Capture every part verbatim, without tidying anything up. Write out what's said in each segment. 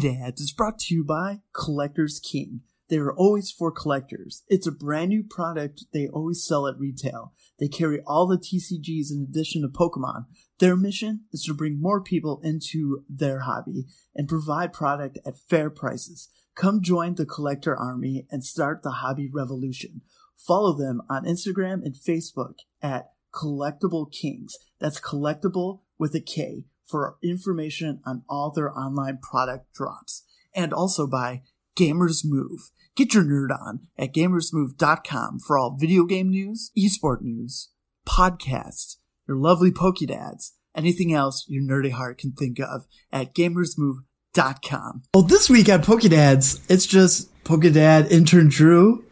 PokéDads is brought to you by Collector's King. They are always for collectors. It's a brand new product they always sell at retail. They carry all the T C Gs in addition to Pokemon. Their mission is to bring more people into their hobby and provide product at fair prices. Come join the collector army and start the hobby revolution. Follow them on Instagram and Facebook at Collectible Kings. That's collectible with a K. For information on all their online product drops. And also by Gamers Move. Get your nerd on at gamers move dot com for all video game news, esport news, podcasts, your lovely PokéDads, anything else your nerdy heart can think of at gamers move dot com. Well, this week on PokéDads, it's just PokéDad Intern Drew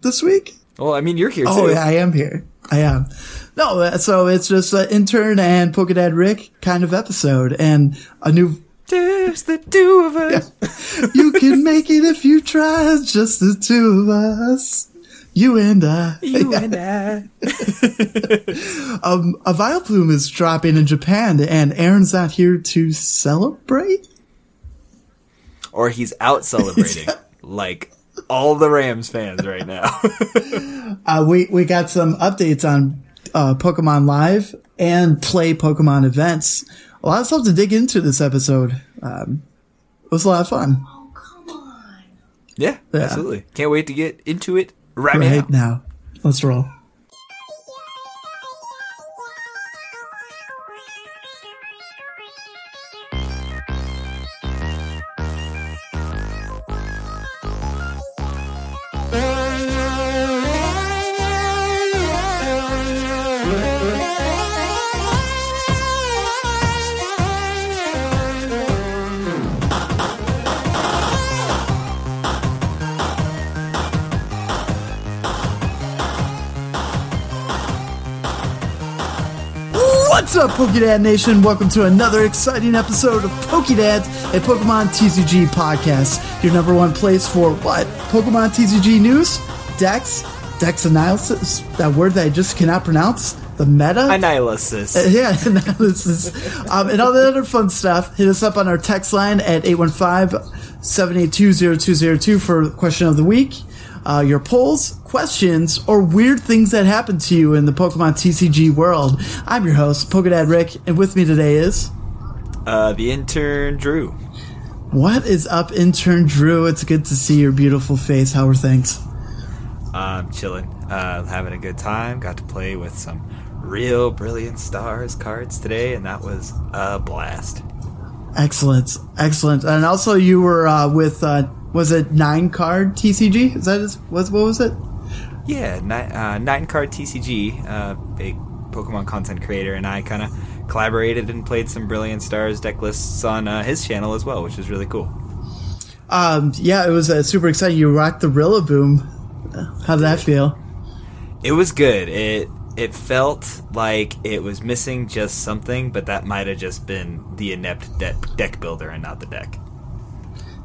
this week. Well, I mean, you're here too. Oh, yeah, I am here. I am. No, so it's just an intern and PokéDad Rick kind of episode and a new... Just the two of us. Yeah. You can make it if you try. Just the two of us. You and I. You and I. um, a Vileplume is dropping in Japan and Aaron's not here to celebrate? Or he's out celebrating. Yeah. Like... all the Rams fans right now. uh, we we got some updates on uh, Pokemon Live and Play Pokemon events. A lot of stuff to dig into this episode. Um, it was a lot of fun. Oh, come on. Yeah, yeah. Absolutely. Can't wait to get into it right, right now. now. Let's roll. What's up, PokéDad Nation? Welcome to another exciting episode of PokéDads, a Pokemon T C G podcast. Your number one place for what? Pokemon T C G news, decks, decks analysis, that word that I just cannot pronounce, the meta. Analysis. Uh, yeah, analysis. um, and all that other fun stuff. Hit us up on our text line at eight one five, seven eight two, zero two zero two for question of the week. Uh, your polls, questions, or weird things that happen to you in the Pokemon T C G world. I'm your host, PokéDad Rick, and with me today is... Uh, the Intern Drew. What is up, Intern Drew? It's good to see your beautiful face. How are things? I'm um, chilling. Uh, having a good time. Got to play with some real Brilliant Stars cards today, and that was a blast. Excellent. Excellent. And also you were uh, with... Uh, Was it Nine Card T C G? Is that his, was what was it? Yeah, nine, uh, Nine Card T C G, uh, a Pokemon content creator, and I kind of collaborated and played some Brilliant Stars deck lists on uh, his channel as well, which was really cool. Um, yeah, it was uh, super exciting. You rocked the Rillaboom. How did that feel? It was good. It it felt like it was missing just something, but that might have just been the inept de- deck builder and not the deck.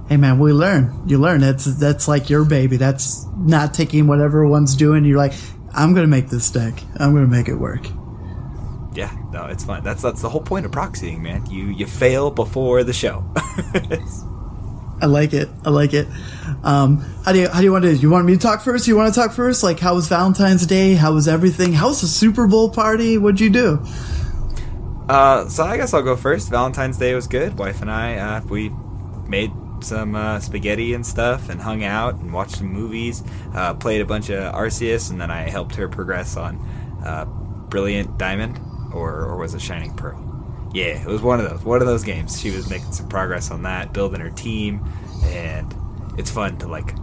Hey man, we learn. You learn. That's that's like your baby. That's not taking whatever one's doing. You're like, I'm gonna make this deck. I'm gonna make it work. Yeah, no, it's fun. That's that's the whole point of proxying, man. You you fail before the show. I like it. I like it. Um, how do you how do you want to? You want me to talk first? You want to talk first? Like, how was Valentine's Day? How was everything? How was the Super Bowl party? What'd you do? Uh, so I guess I'll go first. Valentine's Day was good. Wife and I, uh, we made. some uh, spaghetti and stuff and hung out and watched some movies, uh, played a bunch of Arceus, and then I helped her progress on uh, Brilliant Diamond or, or was it Shining Pearl? Yeah, it was one of those one of those games. She was making some progress on that, building her team, and it's fun to like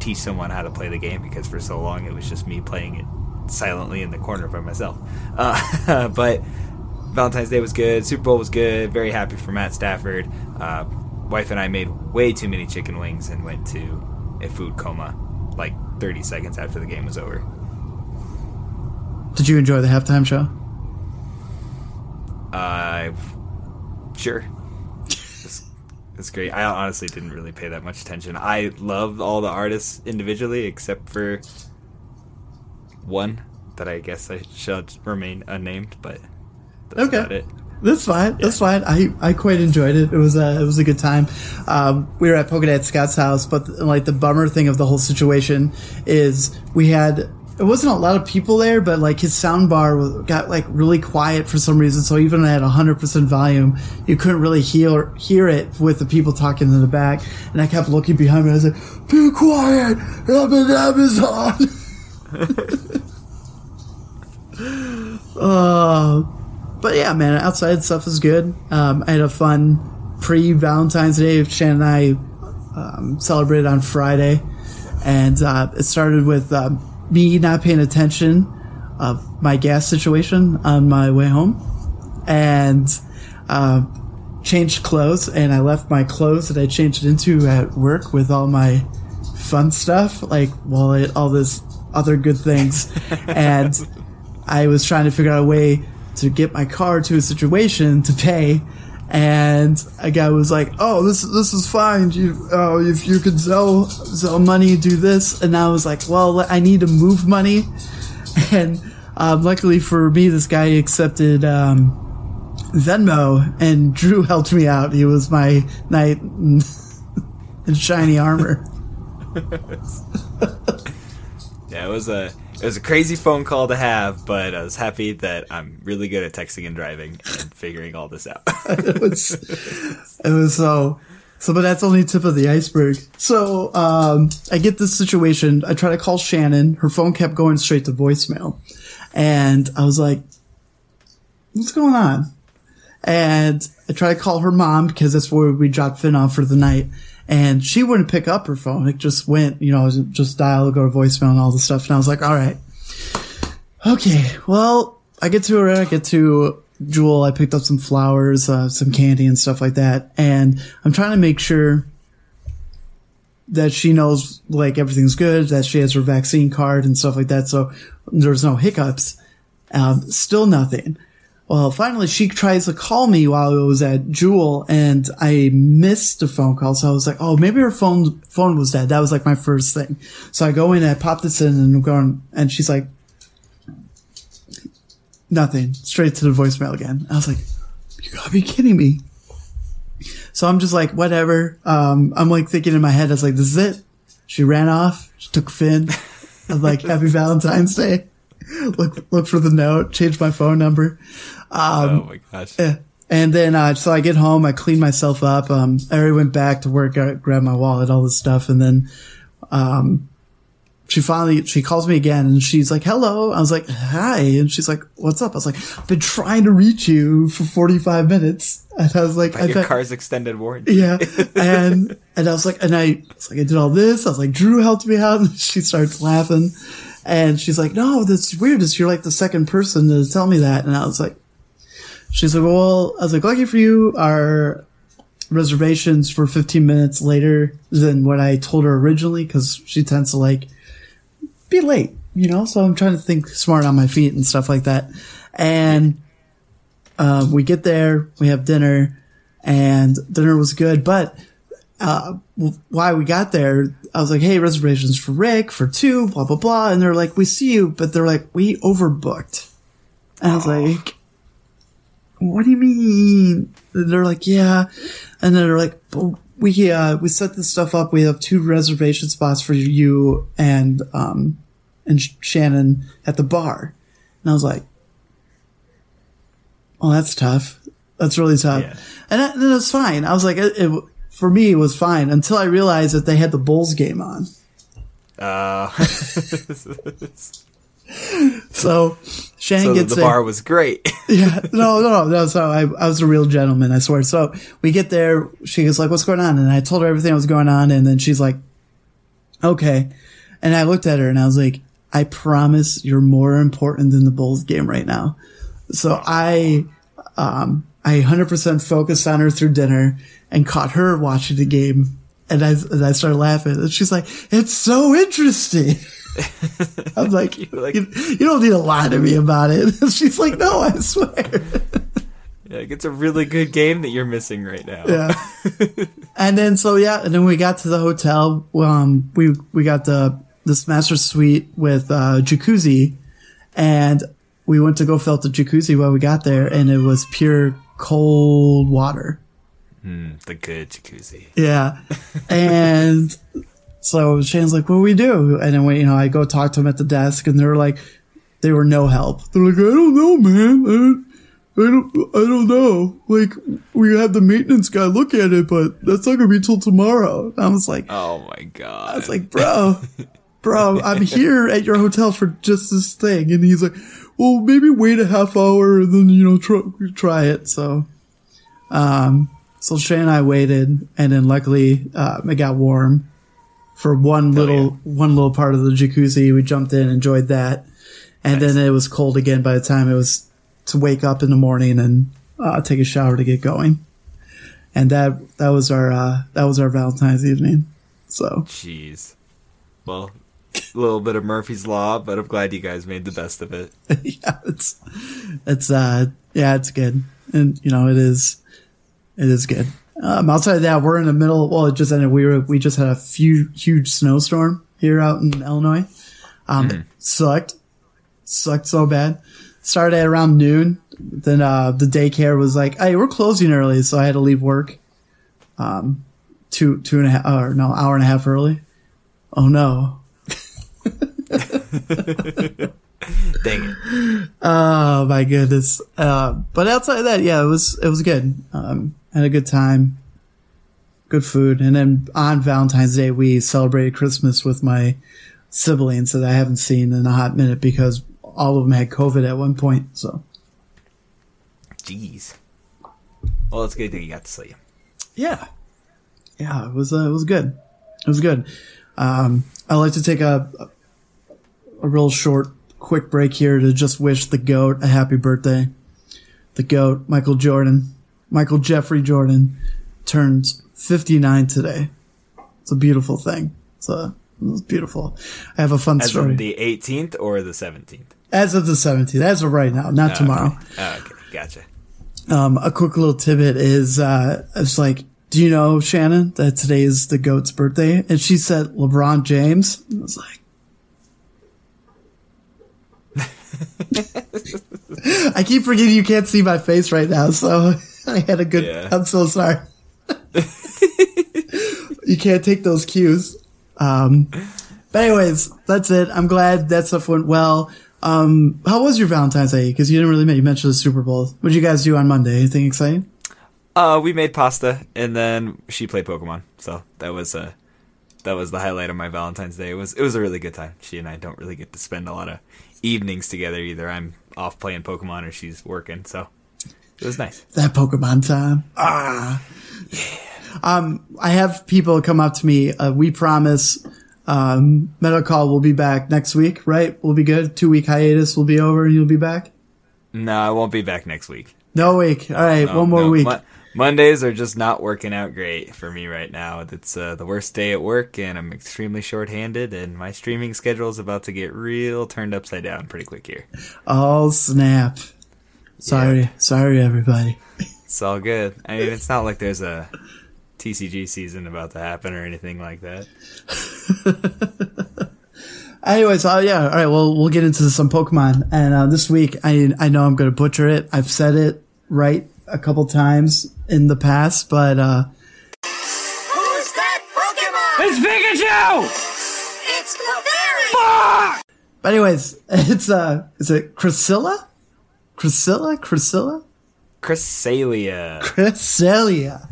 teach someone how to play the game because for so long it was just me playing it silently in the corner by myself. Uh, but Valentine's Day was good, Super Bowl was good, very happy for Matt Stafford. Uh, wife and I made way too many chicken wings and went to a food coma like thirty seconds after the game was over. Did you enjoy the halftime show? Uh, sure. It's, it's great. I honestly didn't really pay that much attention. I loved all the artists individually except for one that I guess I shall remain unnamed, but that's okay. About it. That's fine. That's fine. I, I quite enjoyed it. It was a, it was a good time. Um, we were at PokéDads Scott's house, but the, like the bummer thing of the whole situation is we had, it wasn't a lot of people there, but like his sound bar got like really quiet for some reason. So even at one hundred percent volume, you couldn't really hear, hear it with the people talking in the back. And I kept looking behind me and I was like, be quiet. Eminem is on. Oh. uh, But yeah, man, outside stuff is good. Um, I had a fun pre-Valentine's Day. Shannon and I um, celebrated on Friday. And uh, it started with uh, me not paying attention of my gas situation on my way home. And uh, changed clothes. And I left my clothes that I changed into at work with all my fun stuff. Like wallet, all this other good things. And I was trying to figure out a way to get my car to a situation to pay, and a guy was like, "Oh, this this is fine. You, oh, if you could sell sell money, do this." And I was like, "Well, I need to move money." And um, luckily for me, this guy accepted um, Venmo, and Drew helped me out. He was my knight in shiny armor. Yeah, it was a. It was a crazy phone call to have, but I was happy that I'm really good at texting and driving and figuring all this out. it was, it was so, so, but that's only tip of the iceberg. So, um, I get this situation. I try to call Shannon. Her phone kept going straight to voicemail. And I was like, what's going on? And I try to call her mom because that's where we dropped Finn off for the night. And she wouldn't pick up her phone. It just went, you know, just dial, go to voicemail and all this stuff. And I was like, all right. Okay. Well, I get to her. I get to Jewel. I picked up some flowers, uh, some candy and stuff like that. And I'm trying to make sure that she knows, like, everything's good, that she has her vaccine card and stuff like that. So there's no hiccups. Um, still nothing. Well, finally, she tries to call me while I was at Jewel, and I missed the phone call. So I was like, oh, maybe her phone phone was dead. That was like my first thing. So I go in, and I pop this in, and I'm going, and she's like, nothing. Straight to the voicemail again. I was like, you gotta be kidding me. So I'm just like, whatever. Um, I'm like thinking in my head, I was like, this is it. She ran off. She took Finn. I'm like, happy Valentine's Day. Look, look for the note, change my phone number. Um, oh my gosh. And then, uh, so I get home, I clean myself up. Um, I already went back to work, I grabbed my wallet, all this stuff. And then, um, she finally, she calls me again and she's like, hello. I was like, hi. And she's like, what's up? I was like, I've been trying to reach you for forty-five minutes. And I was like, I your thought, car's extended warranty. Yeah. And, and I was like, and I, I was like, I did all this. I was like, Drew helped me out. And she starts laughing. And she's like, no, that's weird. You're like the second person to tell me that. And I was like, she's like, well, I was like, lucky for you, our reservations for fifteen minutes later than what I told her originally, because she tends to like be late, you know? So I'm trying to think smart on my feet and stuff like that. And uh, we get there, we have dinner, and dinner was good. But uh, why we got there, I was like, hey, reservations for Rick, for two, blah, blah, blah. And they're like, we see you. But they're like, we overbooked. And I was Aww. like, what do you mean? And they're like, yeah. And then they're like, but we, uh, we set this stuff up. We have two reservation spots for you and, um, and Shannon at the bar. And I was like, oh, that's tough. That's really tough. Yeah. And, that, and it was fine. I was like, it, it for me, it was fine until I realized that they had the Bulls game on. Uh. so, Shannon so gets the in. bar was great. yeah, no, no, no. So I, I was a real gentleman, I swear. So we get there. She was like, "What's going on?" And I told her everything that was going on. And then she's like, "Okay." And I looked at her and I was like, "I promise, you're more important than the Bulls game right now." So I, um, I one hundred percent focused on her through dinner. And caught her watching the game, and I and I started laughing. And she's like, "It's so interesting." I'm like, you, like you, "You don't need to lie to me about it." And she's like, "No, I swear." Yeah, it's a really good game that you're missing right now. Yeah. And then so yeah, and then we got to the hotel. Um, we we got the this master suite with uh, jacuzzi, and we went to go fill up the jacuzzi while we got there, and it was pure cold water. Mm, the good jacuzzi. Yeah. And so Shane's like, what do we do? And then, we, you know, I go talk to him at the desk, and they're like, they were no help. They're like, I don't know, man. I don't, I don't, I don't know. Like, we have the maintenance guy look at it, but that's not going to be till tomorrow. And I was like, oh my God. I was like, bro, bro, I'm here at your hotel for just this thing. And he's like, well, maybe wait a half hour and then, you know, try, try it. So, um, So Shane and I waited, and then luckily uh, it got warm for one oh, little yeah. one little part of the jacuzzi. We jumped in, enjoyed that, and nice. Then it was cold again by the time it was to wake up in the morning and uh, take a shower to get going. And that that was our uh, that was our Valentine's evening. So, jeez, well, a little bit of Murphy's Law, but I'm glad you guys made the best of it. yeah, it's it's uh yeah, it's good, and you know it is. It is good. Um, outside of that, we're in the middle. Well, it just ended. We were, we just had a few huge snowstorm here out in Illinois. Um, mm. It sucked, sucked so bad. Started at around noon. Then, uh, the daycare was like, hey, we're closing early. So I had to leave work, um, two, two and a half, or no, hour and a half early. Oh no. Dang it. Oh my goodness. Uh, but outside of that, yeah, it was, it was good. Um, had a good time, good food. And then on Valentine's Day, we celebrated Christmas with my siblings that I haven't seen in a hot minute because all of them had COVID at one point. So. Jeez. Well, it's good that you got to see them. Yeah. Yeah. It was, uh, it was good. It was good. Um, I'd like to take a, a real short, quick break here to just wish the GOAT a happy birthday. The GOAT, Michael Jordan, Michael Jeffrey Jordan, turns fifty-nine today. It's a beautiful thing. It's a, it's beautiful. I have a fun as story. As of the eighteenth or the seventeenth? As of the seventeenth. As of right now, not oh, tomorrow. Okay. Oh, okay. Gotcha. Um, a quick little tidbit is, uh, it's like, do you know, Shannon, that today is the GOAT's birthday? And she said LeBron James. And I was like, I keep forgetting you can't see my face right now, so I had a good yeah. I'm so sorry. You can't take those cues. Um but anyways, that's it. I'm glad that stuff went well. Um how was your Valentine's Day? Because you didn't really you mentioned the Super Bowl. What did you guys do on Monday? Anything exciting? Uh we made pasta and then she played Pokemon. So that was uh that was the highlight of my Valentine's Day. It was it was a really good time. She and I don't really get to spend a lot of evenings together either. I'm off playing Pokemon or she's working, so it was nice. That Pokemon time. Ah, yeah. Um, I have people come up to me. Uh, we promise, um, Metal Call will be back next week, right? We'll be good. Two week hiatus will be over and you'll be back. No, I won't be back next week. No week. All right. No, one more no. week. Mo- Mondays are just not working out great for me right now. It's uh, the worst day at work, and I'm extremely short-handed, and my streaming schedule is about to get real turned upside down pretty quick here. Oh, snap. Sorry. Yep. Sorry, everybody. It's all good. I mean, it's not like there's a T C G season about to happen or anything like that. Anyway, so yeah, all right, well, we'll get into some Pokemon. And uh, this week, I, I know I'm going to butcher it. I've said it right a couple times in the past, but uh who's that Pokemon? It's Pikachu! It's Clefairy! Fuck! But anyways, it's uh is it Cresselia? Cresselia? Cresselia? Cresselia. Cresselia.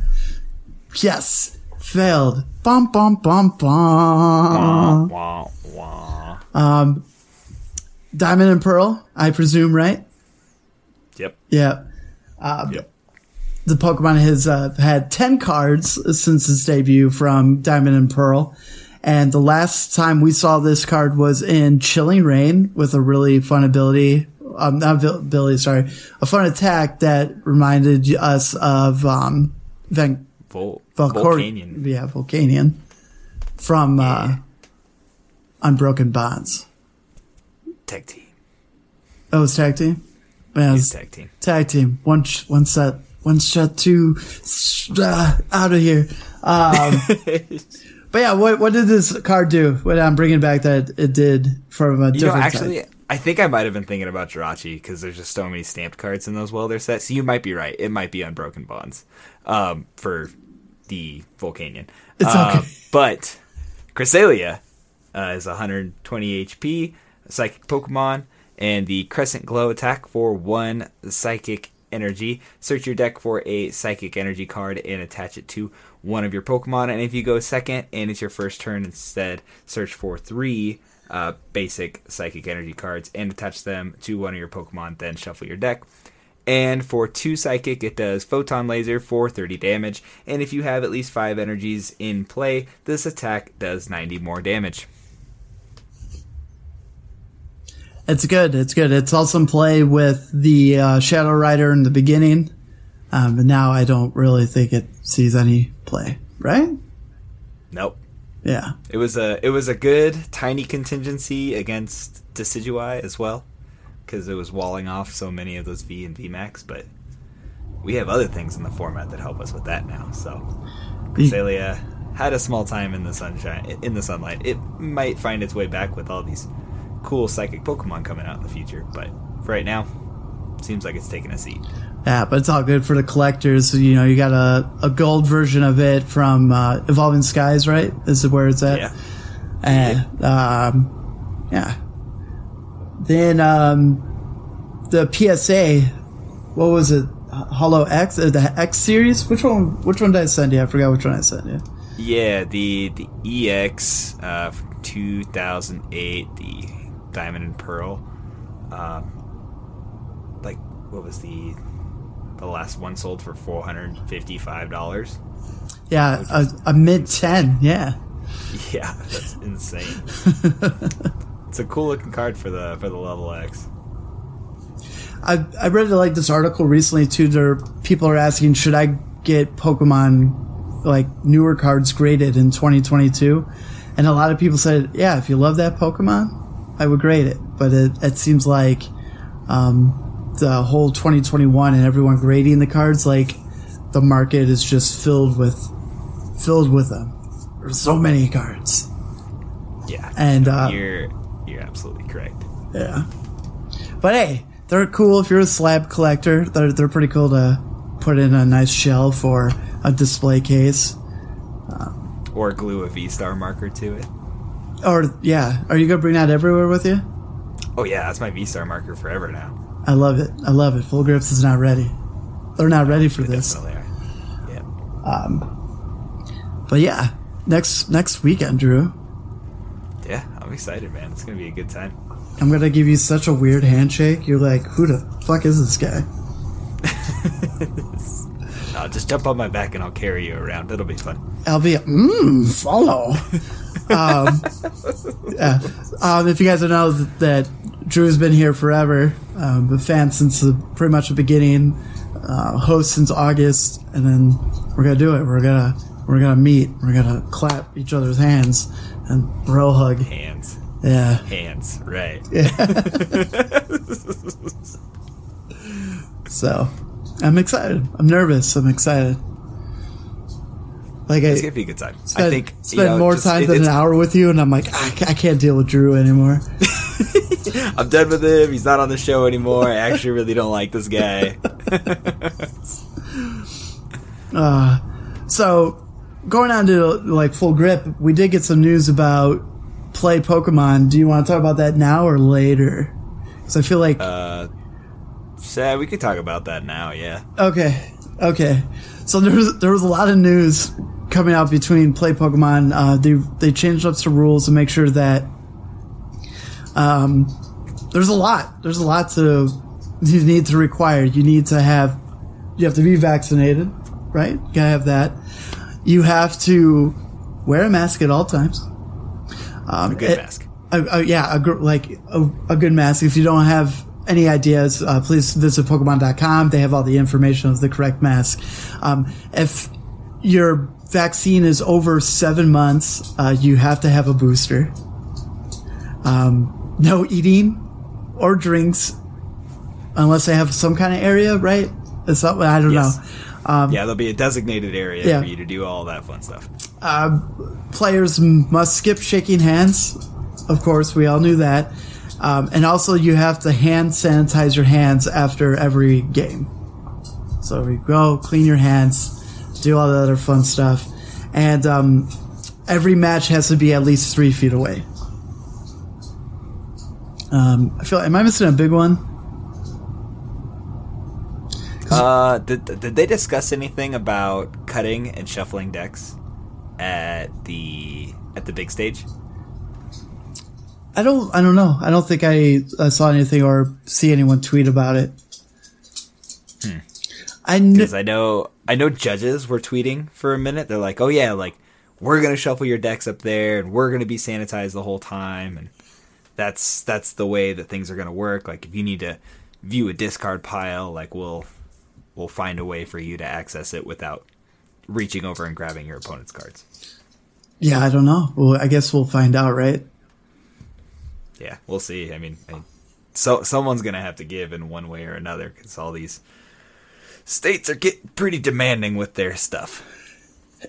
Yes. Failed. Bum bum bum bum. Wah, wah, wah. Um Diamond and Pearl, I presume, right? Yep. Yeah. Um, yep. The Pokemon has uh, had ten cards since its debut from Diamond and Pearl. And the last time we saw this card was in Chilling Rain with a really fun ability, um, not ability, sorry, a fun attack that reminded us of um, Van- Vol- Volcor- Volcanion. Yeah, Volcanion from yeah. Uh, Unbroken Bonds. Tag team. Oh, it was tag team? Man, tag team. Tag team. One, sh- one set. One shot. Two. Sh- uh, out of here. Um, but yeah, what what did this card do? What I'm bringing back that it did from a different. You know, actually, type? I think I might have been thinking about Jirachi because there's just so many stamped cards in those Welder sets. So you might be right. It might be Unbroken Bonds um, for the Volcanion. It's um, okay. But Cresselia uh, is one hundred twenty H P, a psychic Pokemon, and the Crescent Glow attack for one psychic energy. Search your deck for a psychic energy card and attach it to one of your Pokemon. And if you go second and it's your first turn instead, search for three Uh, basic psychic energy cards and attach them to one of your Pokemon, then shuffle your deck. And for two psychic, it does Photon Laser for thirty damage, and if you have at least five energies in play, this attack does ninety more damage. It's good, it's good. It's also in play with the uh, Shadow Rider in the beginning, um, but now I don't really think it sees any play, right? Nope. Yeah, it was a it was a good tiny contingency against Decidueye as well, because it was walling off so many of those V and V Max. But we have other things in the format that help us with that now. So Cresselia had a small time in the sunshine, in the sunlight. It might find its way back with all these cool psychic Pokemon coming out in the future. But for right now, it seems like it's taking a seat. Yeah, but it's all good for the collectors. You know, you got a, a gold version of it from uh, Evolving Skies, right? This is where it's at. Yeah. And, um, yeah. Then um, the P S A, what was it? Holo X, uh, the X series? Which one? Which one did I send you? I forgot which one I sent you. Yeah, the the E X uh, from two thousand eight, the Diamond and Pearl. Um, like, what was the? The last one sold for four hundred fifty-five dollars. Yeah, a, a mid ten. Yeah. Yeah, that's insane. It's a cool looking card for the for the level X. I I really like this article recently too. There people are asking, should I get Pokemon like newer cards graded in twenty twenty-two? And a lot of people said, yeah, if you love that Pokemon, I would grade it. But it, it seems like. Um, The whole twenty twenty-one and everyone grading the cards, like the market is just filled with, filled with them. There's so many cards. Yeah, and uh, you're you're absolutely correct. Yeah, but hey, they're cool. If you're a slab collector, they're they're pretty cool to put in a nice shelf or a display case, um, or glue a V-Star marker to it. Or yeah, are you gonna bring that everywhere with you? Oh yeah, that's my V-Star marker forever now. I love it. I love it. Full Grips is not ready. They're not ready for they this. Definitely are. Yeah. Um, but yeah, next next weekend, Drew. Yeah, I'm excited, man. It's gonna be a good time. I'm gonna give you such a weird handshake. You're like, who the fuck is this guy? No, just jump on my back and I'll carry you around. It'll be fun. I'll be mmm follow. um, yeah. Um, if you guys don't know that. Drew's been here forever, um, a fan since the, pretty much the beginning, uh, host since August, and then we're gonna do it. We're gonna we're gonna meet. We're gonna clap each other's hands and bro hug. Hands. Yeah. Hands. Right. Yeah. So, I'm excited. I'm nervous. I'm excited. Like it's I, gonna be a good time. Spend, I think spend you know, more just, time it, than an hour with you, and I'm like, I, I can't deal with Drew anymore. I'm done with him. He's not on the show anymore. I actually really don't like this guy. uh, so, going on to like Full Grip, we did get some news about Play Pokemon. Do you want to talk about that now or later? Because I feel like, uh, sad. We could talk about that now. Yeah. Okay. Okay. So there was there was a lot of news coming out between Play Pokemon. Uh, they they changed up some rules to make sure that. Um, there's a lot. There's a lot to you need to require. You need to have. You have to be vaccinated, right? You gotta have that. You have to wear a mask at all times. Um, a good it, mask. A, a, yeah, a, like a, a good mask. If you don't have any ideas, uh, please visit Pokemon dot com. They have all the information of the correct mask. Um, if your vaccine is over seven months, uh, you have to have a booster. Um, no eating or drinks unless they have some kind of area, right? It's not, I don't yes. know. Um, yeah, there'll be a designated area yeah. for you to do all that fun stuff. Uh, players must skip shaking hands. Of course, we all knew that. Um, and also you have to hand sanitize your hands after every game. So you go, clean your hands, do all the other fun stuff. And um, every match has to be at least three feet away. Um, I feel. Am I missing a big one? Uh, did did they discuss anything about cutting and shuffling decks at the at the big stage? I don't. I don't know. I don't think I, I saw anything or see anyone tweet about it. Hmm. I because kn- I know I know judges were tweeting for a minute. They're like, "Oh yeah, like we're gonna shuffle your decks up there, and we're gonna be sanitized the whole time, and that's that's the way that things are gonna work. Like if you need to view a discard pile, like we'll we'll find a way for you to access it without reaching over and grabbing your opponent's cards." Yeah, I don't know. Well, I guess we'll find out, right? Yeah, we'll see. I mean, I, so someone's going to have to give in one way or another because all these states are getting pretty demanding with their stuff.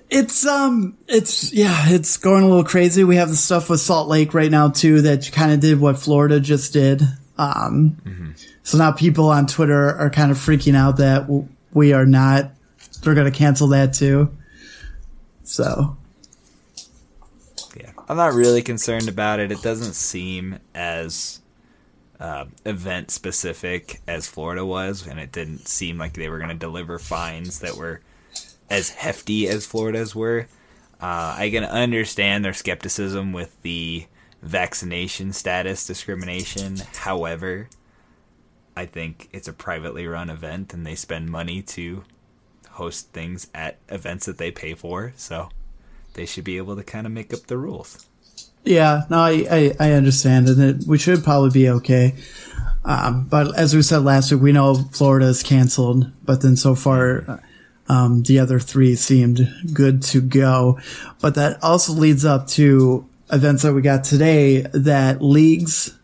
It's, um, it's, yeah, it's going a little crazy. We have the stuff with Salt Lake right now, too, that kind of did what Florida just did. Um, mm-hmm. So now people on Twitter are kind of freaking out that we are not, they're going to cancel that, too. So. I'm not really concerned about it. It doesn't seem as uh, event-specific as Florida was, and it didn't seem like they were going to deliver fines that were as hefty as Florida's were. Uh, I can understand their skepticism with the vaccination status discrimination. However, I think it's a privately run event, and they spend money to host things at events that they pay for, so they should be able to kind of make up the rules. Yeah, no, I, I, I understand, and it, we should probably be okay. Um, but as we said last week, we know Florida is canceled, but then so far um, the other three seemed good to go. But that also leads up to events that we got today that leagues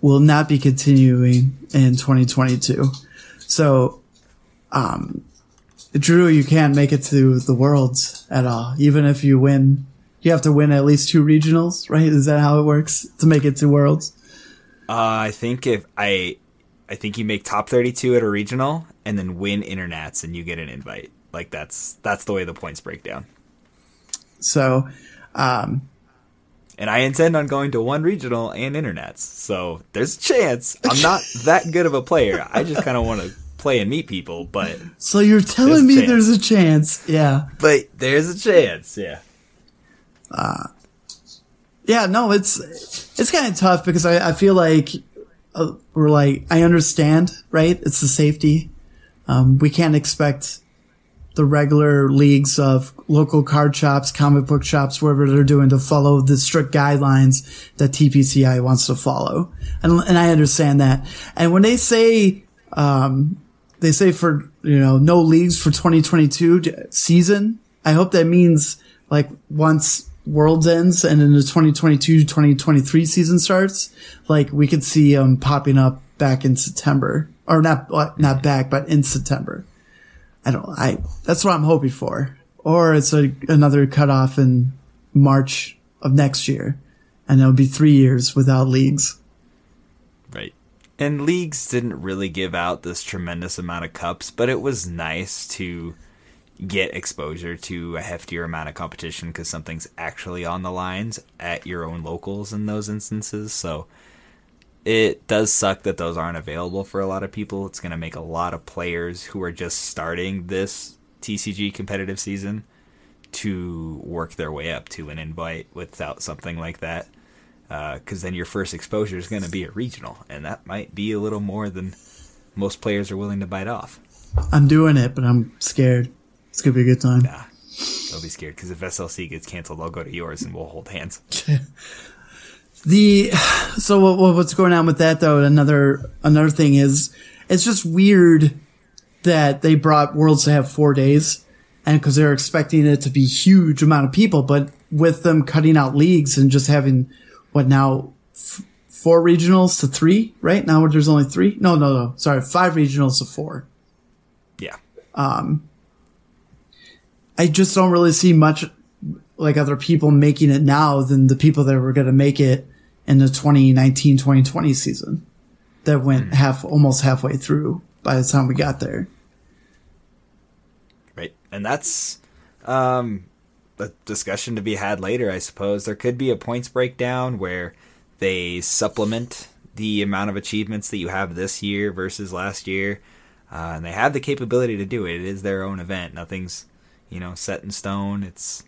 will not be continuing in twenty twenty-two. So, um... Drew, you can't make it to the Worlds at all. Even if you win, you have to win at least two regionals, right? Is that how it works to make it to Worlds? Uh, I think if I, I think you make top thirty-two at a regional and then win Internats and you get an invite. Like that's that's the way the points break down. So, um, and I intend on going to one regional and Internats. So there's a chance. I'm not that good of a player. I just kind of want to play and meet people, but so you're telling me there's a chance. Yeah, but there's a chance. Yeah. Uh, yeah, no, it's it's kind of tough because I, I feel like uh, we're like, I understand, right? It's the safety. Um, we can't expect the regular leagues of local card shops, comic book shops, wherever they're doing, to follow the strict guidelines that T P C I wants to follow. And, and I understand that. And when they say, um, they say for, you know, no leagues for twenty twenty-two season, I hope that means like once Worlds ends and then the twenty twenty-two twenty twenty-three season starts, like we could see them um, popping up back in September, or not, not back, but in September. I don't, I, that's what I'm hoping for. Or it's a, another cutoff in March of next year, and it'll be three years without leagues. Right. And leagues didn't really give out this tremendous amount of cups, but it was nice to get exposure to a heftier amount of competition because something's actually on the lines at your own locals in those instances. So it does suck that those aren't available for a lot of people. It's going to make a lot of players who are just starting this T C G competitive season to work their way up to an invite without something like that. Because uh, then your first exposure is going to be a regional, and that might be a little more than most players are willing to bite off. I'm doing it, but I'm scared. It's going to be a good time. Nah, don't be scared, because if S L C gets canceled, I'll go to yours and we'll hold hands. the So what, what's going on with that, though, another, another thing is, it's just weird that they brought Worlds to have four days, and because they're expecting it to be a huge amount of people, but with them cutting out leagues and just having... What now, f- four regionals to three, right? Now there's only three? No, no, no. Sorry, five regionals to four. Yeah. Um, I just don't really see much like other people making it now than the people that were going to make it in the twenty nineteen twenty twenty season that went half, almost halfway through by the time we got there. Right. And that's um, a discussion to be had later, I suppose. There could be a points breakdown where they supplement the amount of achievements that you have this year versus last year. Uh, and they have the capability to do it. It is their own event. Nothing's, you know, set in stone. It's,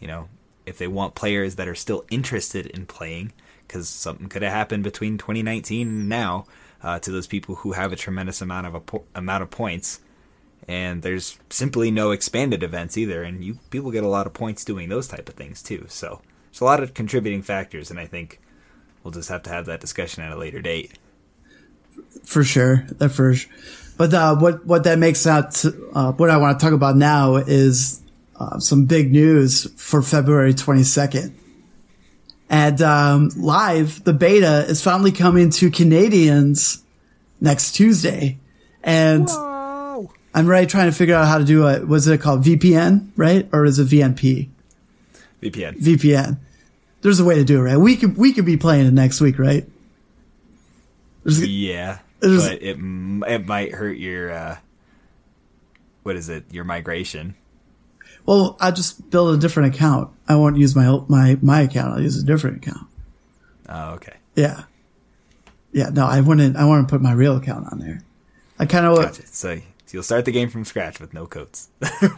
you know, if they want players that are still interested in playing, because something could have happened between twenty nineteen and now uh, to those people who have a tremendous amount of a po- amount of points. And there's simply no expanded events either. And you people get a lot of points doing those type of things too. So there's a lot of contributing factors. And I think we'll just have to have that discussion at a later date. For sure. That for sure. But uh, what what that makes out uh, what I want to talk about now is uh, some big news for February twenty-second, and um, live the beta is finally coming to Canadians next Tuesday, and whoa. I'm already trying to figure out how to do it. Was it called V P N, right, or is it V N P? V P N. V P N. There's a way to do it, right? We could we could be playing it next week, right? There's, yeah. There's, but it it might hurt your uh, what is it? Your migration. Well, I just build a different account. I won't use my my my account. I'll use a different account. Oh, okay. Yeah, yeah. No, I wouldn't. I want to put my real account on there. I kind of gotcha. So, so you'll start the game from scratch with no codes,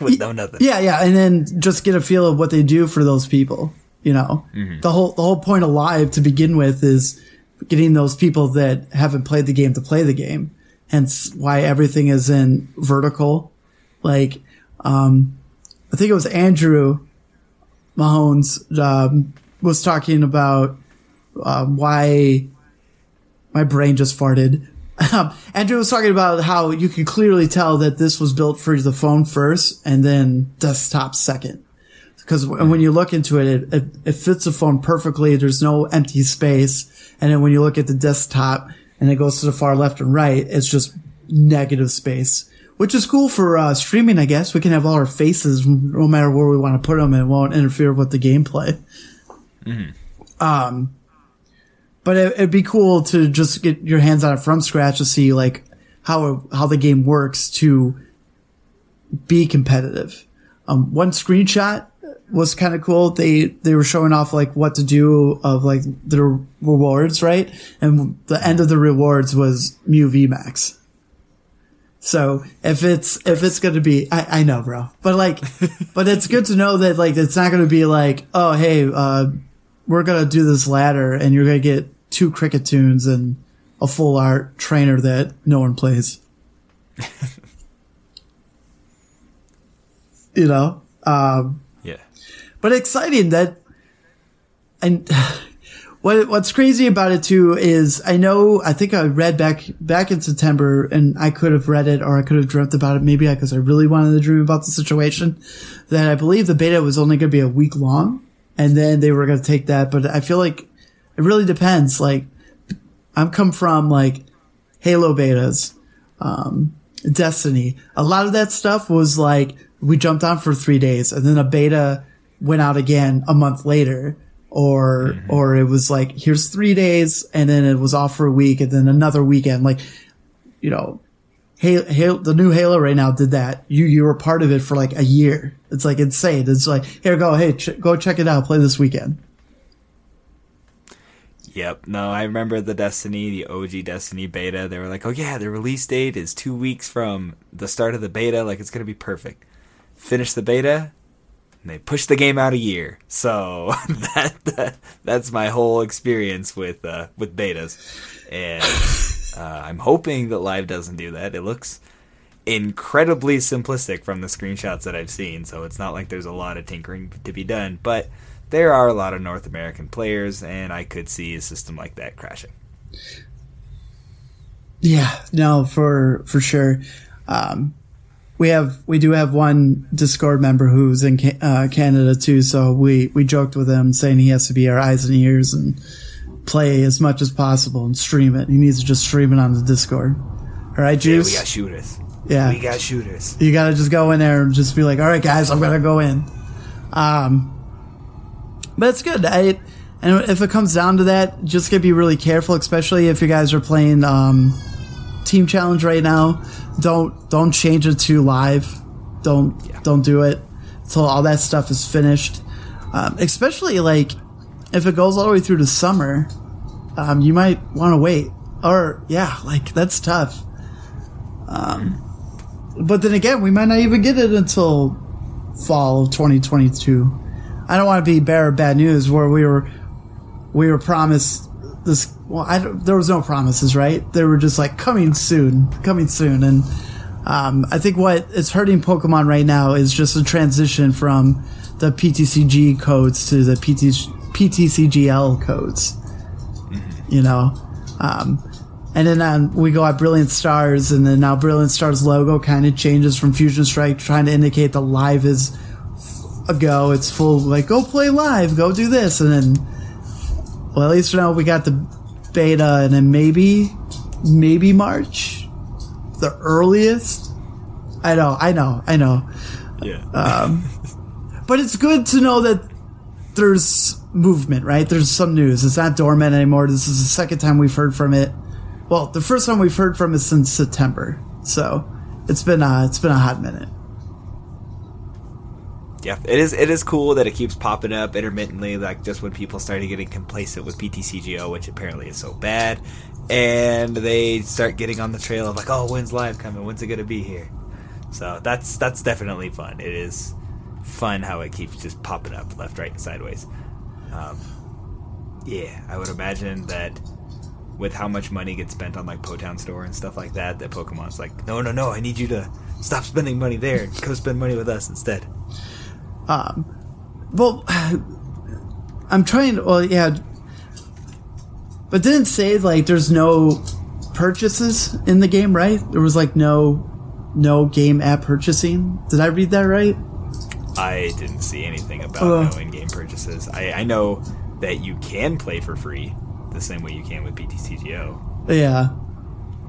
with no nothing. Yeah, yeah, and then just get a feel of what they do for those people. You know, mm-hmm. the whole the whole point of Live to begin with is getting those people that haven't played the game to play the game. Hence why everything is in vertical. Like, um, I think it was Andrew Mahone's, um, was talking about, uh, why my brain just farted. Andrew was talking about how you can clearly tell that this was built for the phone first and then desktop second. Because when you look into it, it, it fits the phone perfectly. There's no empty space. And then when you look at the desktop and it goes to the far left and right, it's just negative space, which is cool for uh, streaming, I guess. We can have all our faces no matter where we want to put them, and it won't interfere with the gameplay. Mm-hmm. Um, but it, it'd be cool to just get your hands on it from scratch to see like how how the game works to be competitive. Um, one screenshot was kind of cool. They they were showing off like what to do of like their rewards, right? And the end of the rewards was Mew V max. So if it's if it's going to be, I, I know, bro, but like, but it's good to know that like it's not going to be like, oh hey, uh, we're going to do this ladder and you're going to get two cricket tunes and a full art trainer that no one plays. You know. Um, But exciting that, and what what's crazy about it too is I know I think I read back back in September, and I could have read it or I could have dreamt about it maybe because I really wanted to dream about the situation, that I believe the beta was only going to be a week long and then they were going to take that. But I feel like it really depends. Like I'm come from like Halo betas, um, Destiny. A lot of that stuff was like we jumped on for three days and then a beta went out again a month later, or mm-hmm. or it was like here's three days and then it was off for a week and then another weekend. Like, you know, Halo, Halo, the new Halo right now did that. You you were part of it for like a year. It's like insane. It's like here go hey ch- go check it out. Play this weekend. Yep. No, I remember the Destiny, the O G Destiny beta. They were like, oh yeah, the release date is two weeks from the start of the beta. Like it's gonna be perfect. Finish the beta. And they pushed the game out a year, so that, that that's my whole experience with uh, with betas, and uh, I'm hoping that Live doesn't do that. It looks incredibly simplistic from the screenshots that I've seen, so it's not like there's a lot of tinkering to be done. But there are a lot of North American players, and I could see a system like that crashing. Yeah, no, for for sure. Um, We have, we do have one Discord member who's in uh, Canada too, so we, we joked with him saying he has to be our eyes and ears and play as much as possible and stream it. He needs to just stream it on the Discord. All right, Juice? Yeah, we got shooters. Yeah. We got shooters. You gotta just go in there and just be like, all right, guys, I'm gonna go in. Um, but it's good. I, And if it comes down to that, just gotta be really careful, especially if you guys are playing um, team challenge right now. Don't don't change it to live. Don't yeah. don't do it until all that stuff is finished. Um, especially like if it goes all the way through to summer, um, you might want to wait. Or yeah, like that's tough. Um, but then again, we might not even get it until fall of twenty twenty-two. I don't want to be bearer of bad news where we were we were promised this. Well, I don't, there was no promises, right? They were just like coming soon, coming soon. And um, I think what is hurting Pokemon right now is just a transition from the P T C G codes to the P T C G L codes. Mm-hmm. You know. Um, and then um, we go at Brilliant Stars, and then now Brilliant Stars logo kind of changes from Fusion Strike, trying to indicate the live is a go. It's full, like, go play live, go do this. And then, well, at least for now, we got the beta, and then maybe, maybe March, the earliest. I know, I know, I know. Yeah. Um, but it's good to know that there's movement, right? There's some news. It's not dormant anymore. This is the second time we've heard from it. Well, the first time we've heard from it since September. So it's been uh, it's been a hot minute. Yeah, it is. It is cool that it keeps popping up intermittently, like just when people started getting complacent with P T C G O, which apparently is so bad, and they start getting on the trail of like, oh, when's live coming? When's it gonna be here? So that's that's definitely fun. It is fun how it keeps just popping up left, right, and sideways. Um, yeah, I would imagine that with how much money gets spent on like Potown Store and stuff like that, that Pokemon's like, no, no, no, I need you to stop spending money there. Go spend money with us instead. Um, well, I'm trying to, well, yeah, but didn't say like there's no purchases in the game, right? There was like no, no game app purchasing. Did I read that right? I didn't see anything about uh, no in-game purchases. I, I know that you can play for free the same way you can with P T C G O. Yeah.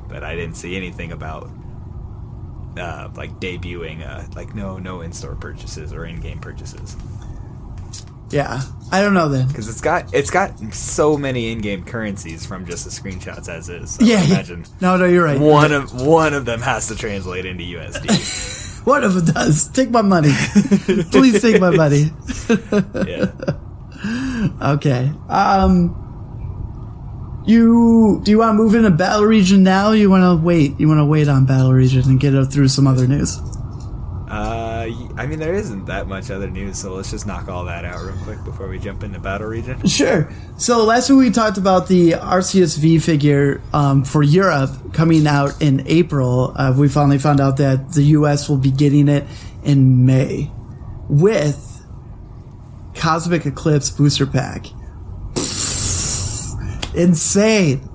But I didn't see anything about uh, like debuting uh, like no no in-store purchases or in-game purchases. Yeah, I don't know then. Because it's got it's got so many in-game currencies from just the screenshots as is. So yeah. I imagine no, no, you're right. One of one of them has to translate into U S D. What if it does? Take my money. Please take my money. Yeah. Okay. Um, you do you want to move into Battle Region now? Or you want to wait? You want to wait on Battle Region and get it through some other news? Uh, I mean, there isn't that much other news, so let's just knock all that out real quick before we jump into Battle Region. Sure. So last week we talked about the R C S V figure um, for Europe coming out in April. Uh, we finally found out that the U S will be getting it in May with Cosmic Eclipse Booster Pack. Insane.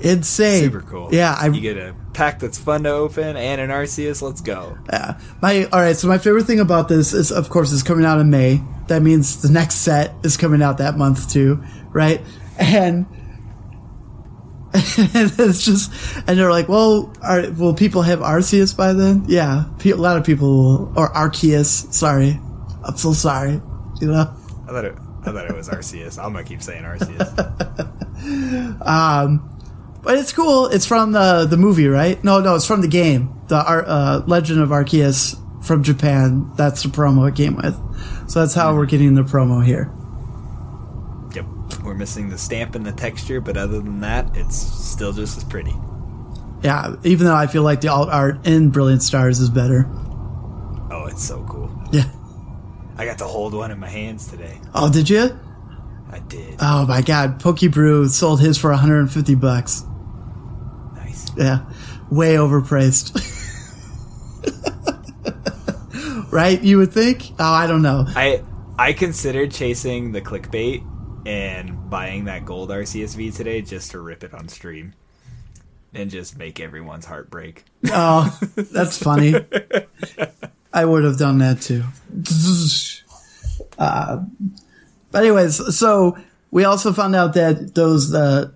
Insane. Super cool. Yeah. I, you get a pack that's fun to open and an Arceus. Let's go. Yeah. My all right. So my favorite thing about this is, of course, it's coming out in May. That means the next set is coming out that month too, right? And, and it's just, and they're like, well, are, will people have Arceus by then? Yeah, a lot of people will, or Arceus. Sorry, I'm so sorry. You know. I thought it. I thought it was Arceus. I'm gonna keep saying Arceus. um. But it's cool. It's from the the movie, right? No, no, it's from the game. The uh, Legend of Arceus from Japan. That's the promo it came with. So that's how we're getting the promo here. Yep. We're missing the stamp and the texture, but other than that, it's still just as pretty. Yeah, even though I feel like the alt art in Brilliant Stars is better. Oh, it's so cool. Yeah. I got to hold one in my hands today. Oh, did you? I did. Oh my God! Pokebrew sold his for one hundred fifty bucks. Nice. Yeah, way overpriced. Right? You would think. Oh, I don't know. I I considered chasing the clickbait and buying that gold R C S V today just to rip it on stream and just make everyone's heart break. Oh, that's funny. I would have done that too. Uh, But anyways, so we also found out that those uh,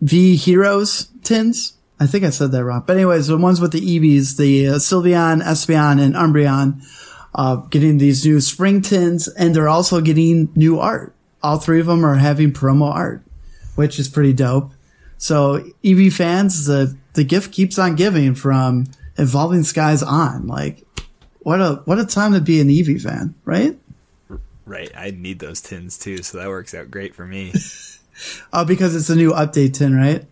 V Heroes tins, I think I said that wrong. But anyways, the ones with the Eevees, the uh, Sylveon, Espeon, and Umbreon, uh, getting these new spring tins, and they're also getting new art. all three of them are having promo art, which is pretty dope. So Eevee fans, the, the gift keeps on giving from Evolving Skies on. Like, what a what a time to be an Eevee fan, right? Right. I need those tins too, so that works out great for me. Oh, because it's a new update tin, right?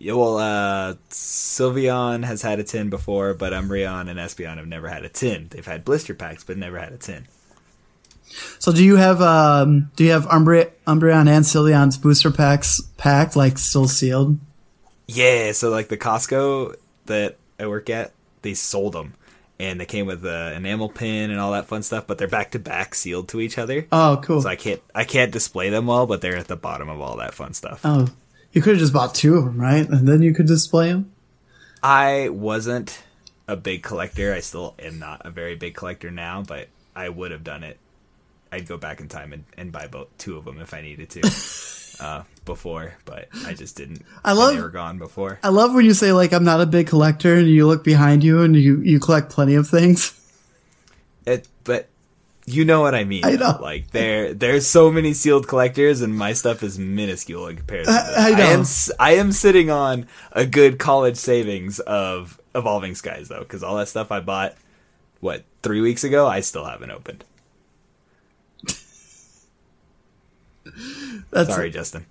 Yeah, well, uh, Sylveon has had a tin before, but Umbreon and Espeon have never had a tin. They've had blister packs, but never had a tin. So do you have um, do you have Umbre- Umbreon and Sylveon's booster packs packed, like still sealed? Yeah, so like the Costco that I work at, they sold them. And they came with an enamel pin and all that fun stuff, but they're back to back sealed to each other. Oh, cool. So I can't I can't display them all, but they're at the bottom of all that fun stuff. Oh, you could have just bought two of them, right? And then you could display them? I wasn't a big collector. I still am not a very big collector now, but I would have done it. I'd go back in time and, and buy both two of them if I needed to uh, before, but I just didn't. I love they were gone before. I love when you say like I'm not a big collector, and you look behind you and you, you collect plenty of things. It, but you know what I mean. I know. Like there there's so many sealed collectors, and my stuff is minuscule in comparison. To that. I, I know. I am, I am sitting on a good college savings of Evolving Skies though, because all that stuff I bought what three weeks ago I still haven't opened. That's Sorry, a- Justin.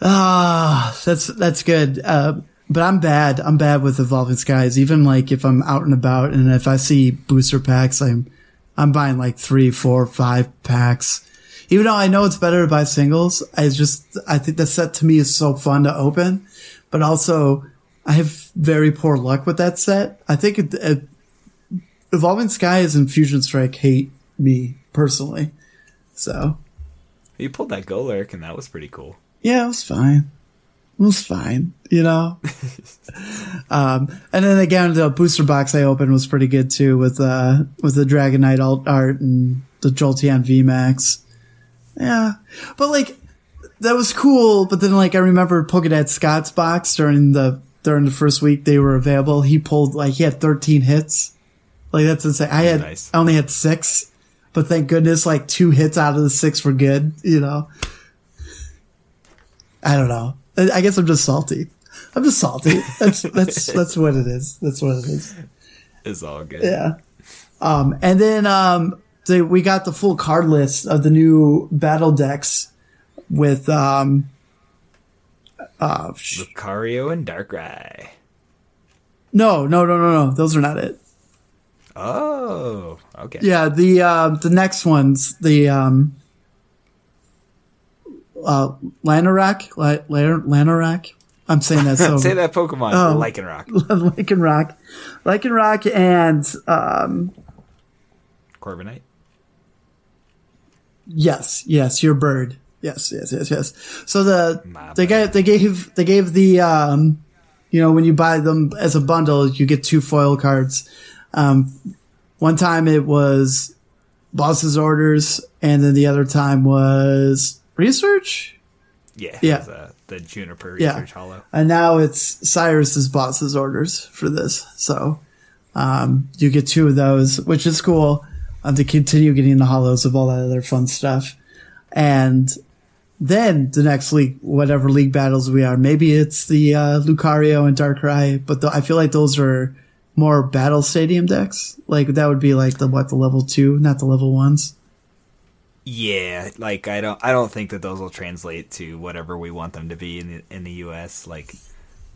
Ah, that's that's good. Uh, but I'm bad. I'm bad with Evolving Skies. Even like if I'm out and about, and if I see booster packs, I'm I'm buying like three, four, five packs. Even though I know it's better to buy singles, I just I think that set to me is so fun to open. But also, I have very poor luck with that set. I think it. it Evolving Skies and Fusion Strike hate me personally, so. You pulled that Golurk, and that was pretty cool. Yeah, it was fine. It was fine, you know. um, and then again, the booster box I opened was pretty good too, with uh with the Dragonite alt art and the Jolteon V MAX. Yeah, but like that was cool. But then, like I remember PokéDads Scott's box during the during the first week they were available. He pulled like he had thirteen hits. Like, that's insane. I had, nice. I only had six, but thank goodness, like, two hits out of the six were good, you know? I don't know. I guess I'm just salty. I'm just salty. That's, that's, that's what it is. That's what it is. It's all good. Yeah. Um, and then, um, the, we got the full card list of the new battle decks with, um, uh, sh- Lucario and Darkrai. No, no, no, no, no. Those are not it. Oh, okay. Yeah, the uh, the next one's the um, uh, Lycanroc. Ly- Lycanroc. I'm saying that so. Say that Pokemon. Oh, Lycanroc. Lycanroc. Lycanroc and um, Corviknight. Yes, yes, your bird. Yes, yes, yes, yes. So the My they got they gave they gave the um, you know, when you buy them as a bundle, you get two foil cards. Um, one time it was Boss's Orders, and then the other time was Research? Yeah. Yeah. Was, uh, the Juniper Research yeah. Hollow. And now it's Cyrus's Boss's Orders for this. So, um, you get two of those, which is cool, um, to continue getting the hollows of all that other fun stuff. And then the next league, whatever league battles we are, maybe it's the, uh, Lucario and Darkrai, but th- I feel like those are more battle stadium decks, like that would be like the what the level two, not the level ones. Yeah, like I don't, I don't think that those will translate to whatever we want them to be in the in the U S. Like,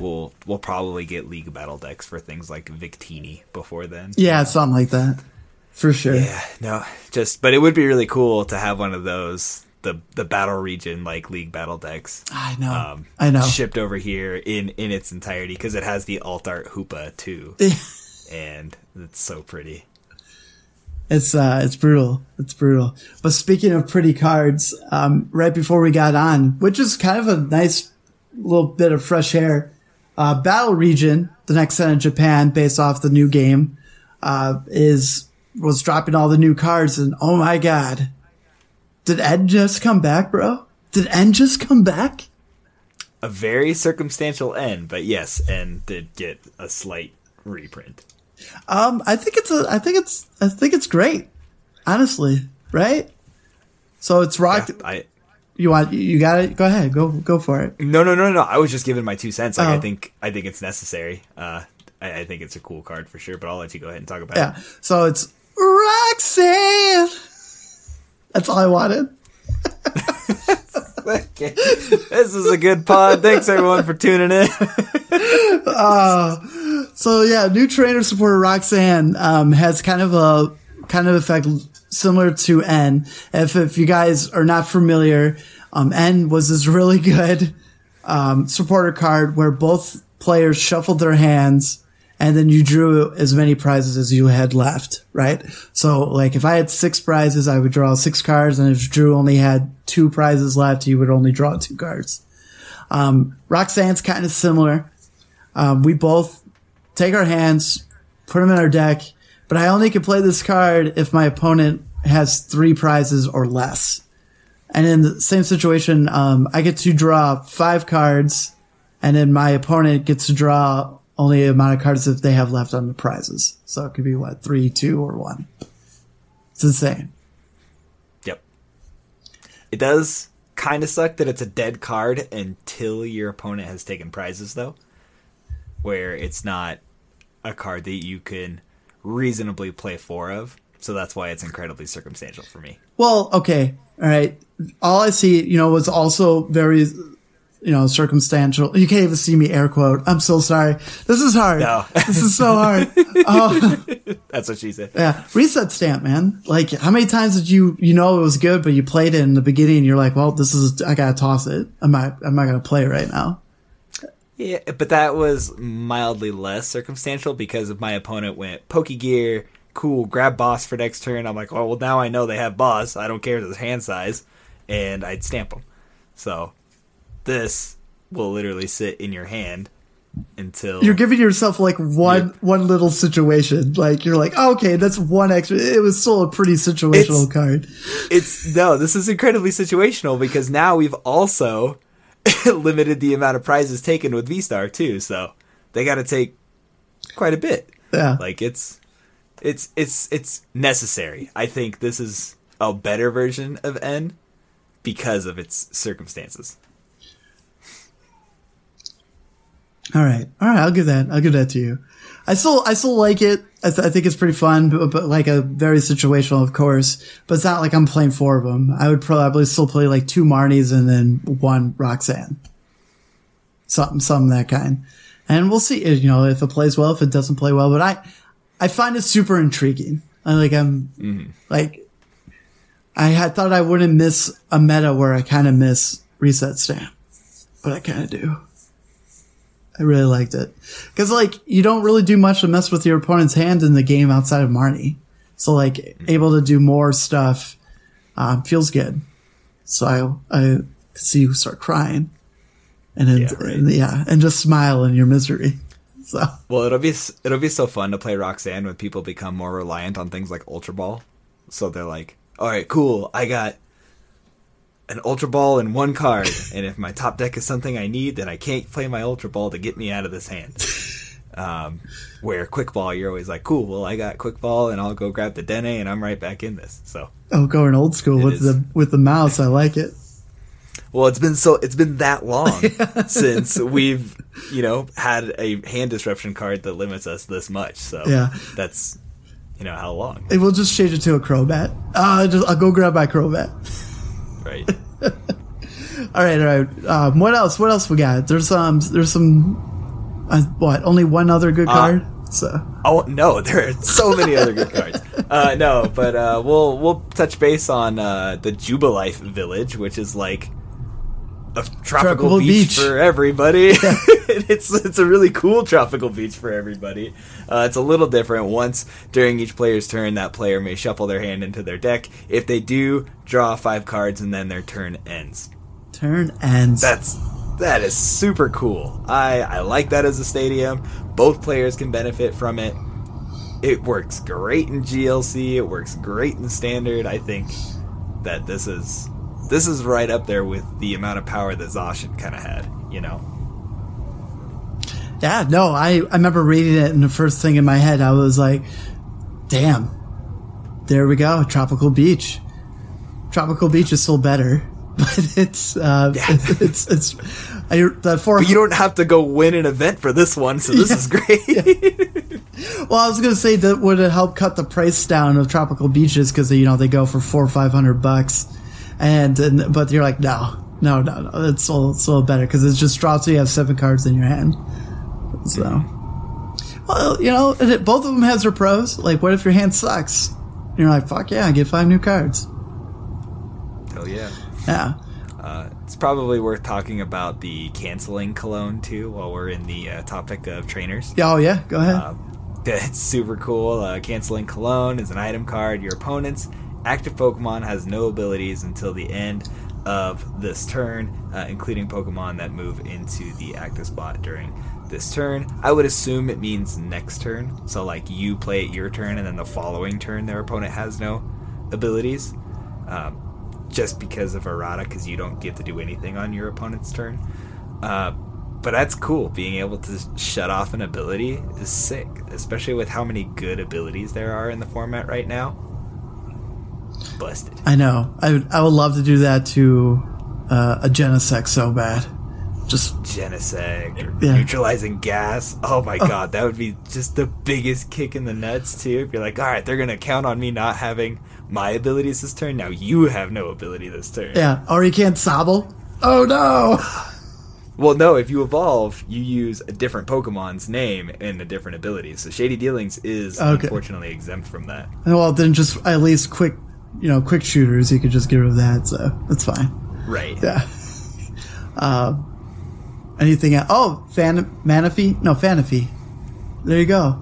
we'll we'll probably get league battle decks for things like Victini before then. Yeah, you know? Something like that, for sure. Yeah, no, just but it would be really cool to have one of those the the Battle Region like league battle decks. I know, um, I know, shipped over here in in its entirety because it has the alt art Hoopa too. And it's so pretty. It's uh, it's brutal. It's brutal. But speaking of pretty cards, um, right before we got on, which is kind of a nice little bit of fresh air, uh, Battle Region, the next set in Japan, based off the new game, uh, is was dropping all the new cards, and oh my god, did Ed just come back, bro? Did Ed just come back? A very circumstantial N, but yes, N did get a slight reprint. Um, I think it's a, I think it's, I think it's great, honestly, right? So it's rock. Yeah, I, you want, you got it. Go ahead, go, go for it. No, no, no, no. I was just giving my two cents. Like, oh. I think, I think it's necessary. Uh, I, I think it's a cool card for sure. But I'll let you go ahead and talk about yeah. it. Yeah. So it's Roxanne. That's all I wanted. Okay. This is a good pod. Thanks everyone for tuning in. uh, so yeah, new trainer supporter Roxanne um, has kind of a kind of effect similar to N. If if you guys are not familiar, um, N was this really good um, supporter card where both players shuffled their hands and then you drew as many prizes as you had left, right? So like if I had six prizes, I would draw six cards, and if Drew only had two prizes left, he would only draw two cards. Um, Roxanne's kind of similar. Um, we both take our hands, put them in our deck, but I only can play this card if my opponent has three prizes or less. And in the same situation, um, I get to draw five cards, and then my opponent gets to draw only the amount of cards that they have left on the prizes. So it could be, what, three, two, or one. It's insane. Yep. It does kind of suck that it's a dead card until your opponent has taken prizes, though, where it's not a card that you can reasonably play four of. So that's why it's incredibly circumstantial for me. Well, okay. All right. All I see, you know, was also very... you know, circumstantial. You can't even see me air quote. I'm so sorry. This is hard. No. This is so hard. Oh. That's what she said. Yeah. Reset stamp, man. Like, how many times did you, you know, it was good, but you played it in the beginning and you're like, well, this is, I gotta toss it. I'm not, I'm not gonna play it right now. Yeah. But that was mildly less circumstantial because if my opponent went Pokegear, cool, grab boss for next turn. I'm like, oh, well, now I know they have boss. I don't care the hand size. And I'd stamp them. So. This will literally sit in your hand until you're giving yourself like one yep. one little situation. Like you're like, oh, okay, that's one extra. It was still a pretty situational it's, card. It's no, this is incredibly situational because now we've also limited the amount of prizes taken with V-Star too. So they got to take quite a bit. Yeah, like it's it's it's it's necessary. I think this is a better version of N because of its circumstances. All right. All right. I'll give that. I'll give that to you. I still, I still like it. I, th- I think it's pretty fun, but, but like a very situational, of course, but it's not like I'm playing four of them. I would probably still play like two Marnies and then one Roxanne. Something, something that kind. And we'll see, you know, if it plays well, if it doesn't play well, but I, I find it super intriguing. I like, I'm mm-hmm. like, I had thought I wouldn't miss a meta where I kind of miss reset stamp, but I kind of do. I really liked it. Because, like, you don't really do much to mess with your opponent's hand in the game outside of Marnie. So, like, mm-hmm. able to do more stuff um, feels good. So I I see you start crying. And, it, yeah, right. and yeah, and just smile in your misery. So Well, it'll be it'll be so fun to play Roxanne when people become more reliant on things like Ultra Ball. So they're like, all right, cool, I got an Ultra Ball and one card, and if my top deck is something I need, then I can't play my Ultra Ball to get me out of this hand. Um, where Quick Ball, you're always like, cool, well, I got Quick Ball, and I'll go grab the Dene, and I'm right back in this. So, oh, going old school with the with the mouse, I like it. Well, it's been so it's been that long since we've you know had a hand disruption card that limits us this much. So yeah, that's you know how long. It will just change it to a Crobat. Uh, just, I'll go grab my Crobat. Right. all right, all right. Um, what else? What else we got? There's um, there's some. Uh, what? Only one other good uh, card. So. Oh no, there are so many other good cards. Uh, no, but uh, we'll we'll touch base on uh, the Jubilife Village, which is like a tropical, tropical beach, beach for everybody. Yeah. it's it's a really cool tropical beach for everybody. Uh, it's a little different. Once during each player's turn, that player may shuffle their hand into their deck. If they do, draw five cards, and then their turn ends. Turn ends. That's that is super cool. I I like that as a stadium. Both players can benefit from it. It works great in G L C. It works great in Standard. I think that this is. This is right up there with the amount of power that Zacian kind of had, you know? Yeah, no, I, I remember reading it, and the first thing in my head, I was like, damn, there we go, Tropical Beach. Tropical Beach is still better, but it's, uh, yeah. it's, it's, I, the four. But you don't have to go win an event for this one, so this yeah, is great. Yeah. Well, I was going to say that would it help cut the price down of Tropical Beaches because, you know, they go for four or five hundred bucks. And, and, but you're like, no, no, no, no, it's still, it's still better because it just drops so you have seven cards in your hand. So, well, you know, and it, both of them has their pros. Like, what if your hand sucks? And you're like, fuck yeah, I get five new cards. Hell yeah. Yeah. Uh, it's probably worth talking about the canceling cologne, too, while we're in the uh, topic of trainers. Oh, yeah, go ahead. Uh, it's super cool. Uh, canceling cologne is an item card. Your opponent's active Pokemon has no abilities until the end of this turn, uh, including Pokemon that move into the active spot during this turn. I would assume it means next turn. So, like, you play it your turn, and then the following turn their opponent has no abilities. Um, just because of errata, because you don't get to do anything on your opponent's turn. Uh, but that's cool. Being able to shut off an ability is sick, especially with how many good abilities there are in the format right now. Busted. I know. I would, I would love to do that to uh, a Genesect so bad. Just Genesect or yeah. neutralizing gas. Oh my oh. god, that would be just the biggest kick in the nuts too. If you're like, all right, they're gonna count on me not having my abilities this turn. Now you have no ability this turn. Yeah, or you can't Sobble. Oh no. Well, no. If you evolve, you use a different Pokemon's name and a different ability. So Shady Dealings is okay. unfortunately exempt from that. Well, then just at least quick, you know, quick shooters. You could just get rid of that. So that's fine. Right. Yeah. Uh, Anything else? Oh, Fan- Manaphy? No, Fanaphy. There you go.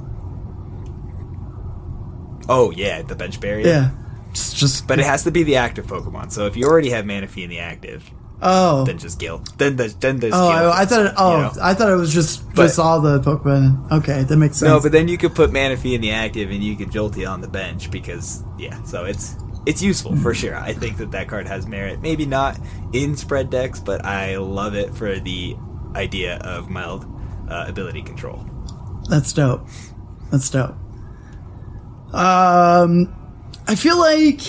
Oh, yeah, the bench barrier. Yeah. Just, just, but it has to be the active Pokemon. So if you already have Manaphy in the active, oh. then just Gil. Then there's, then there's oh, Gil. I, I thought it, oh, you know? I thought it was just, but, just all the Pokemon. Okay, that makes sense. No, but then you could put Manaphy in the active and you could Jolteon on the bench because, yeah, so it's... It's useful, for sure. I think that that card has merit. Maybe not in spread decks, but I love it for the idea of mild uh, ability control. That's dope. That's dope. Um, I feel like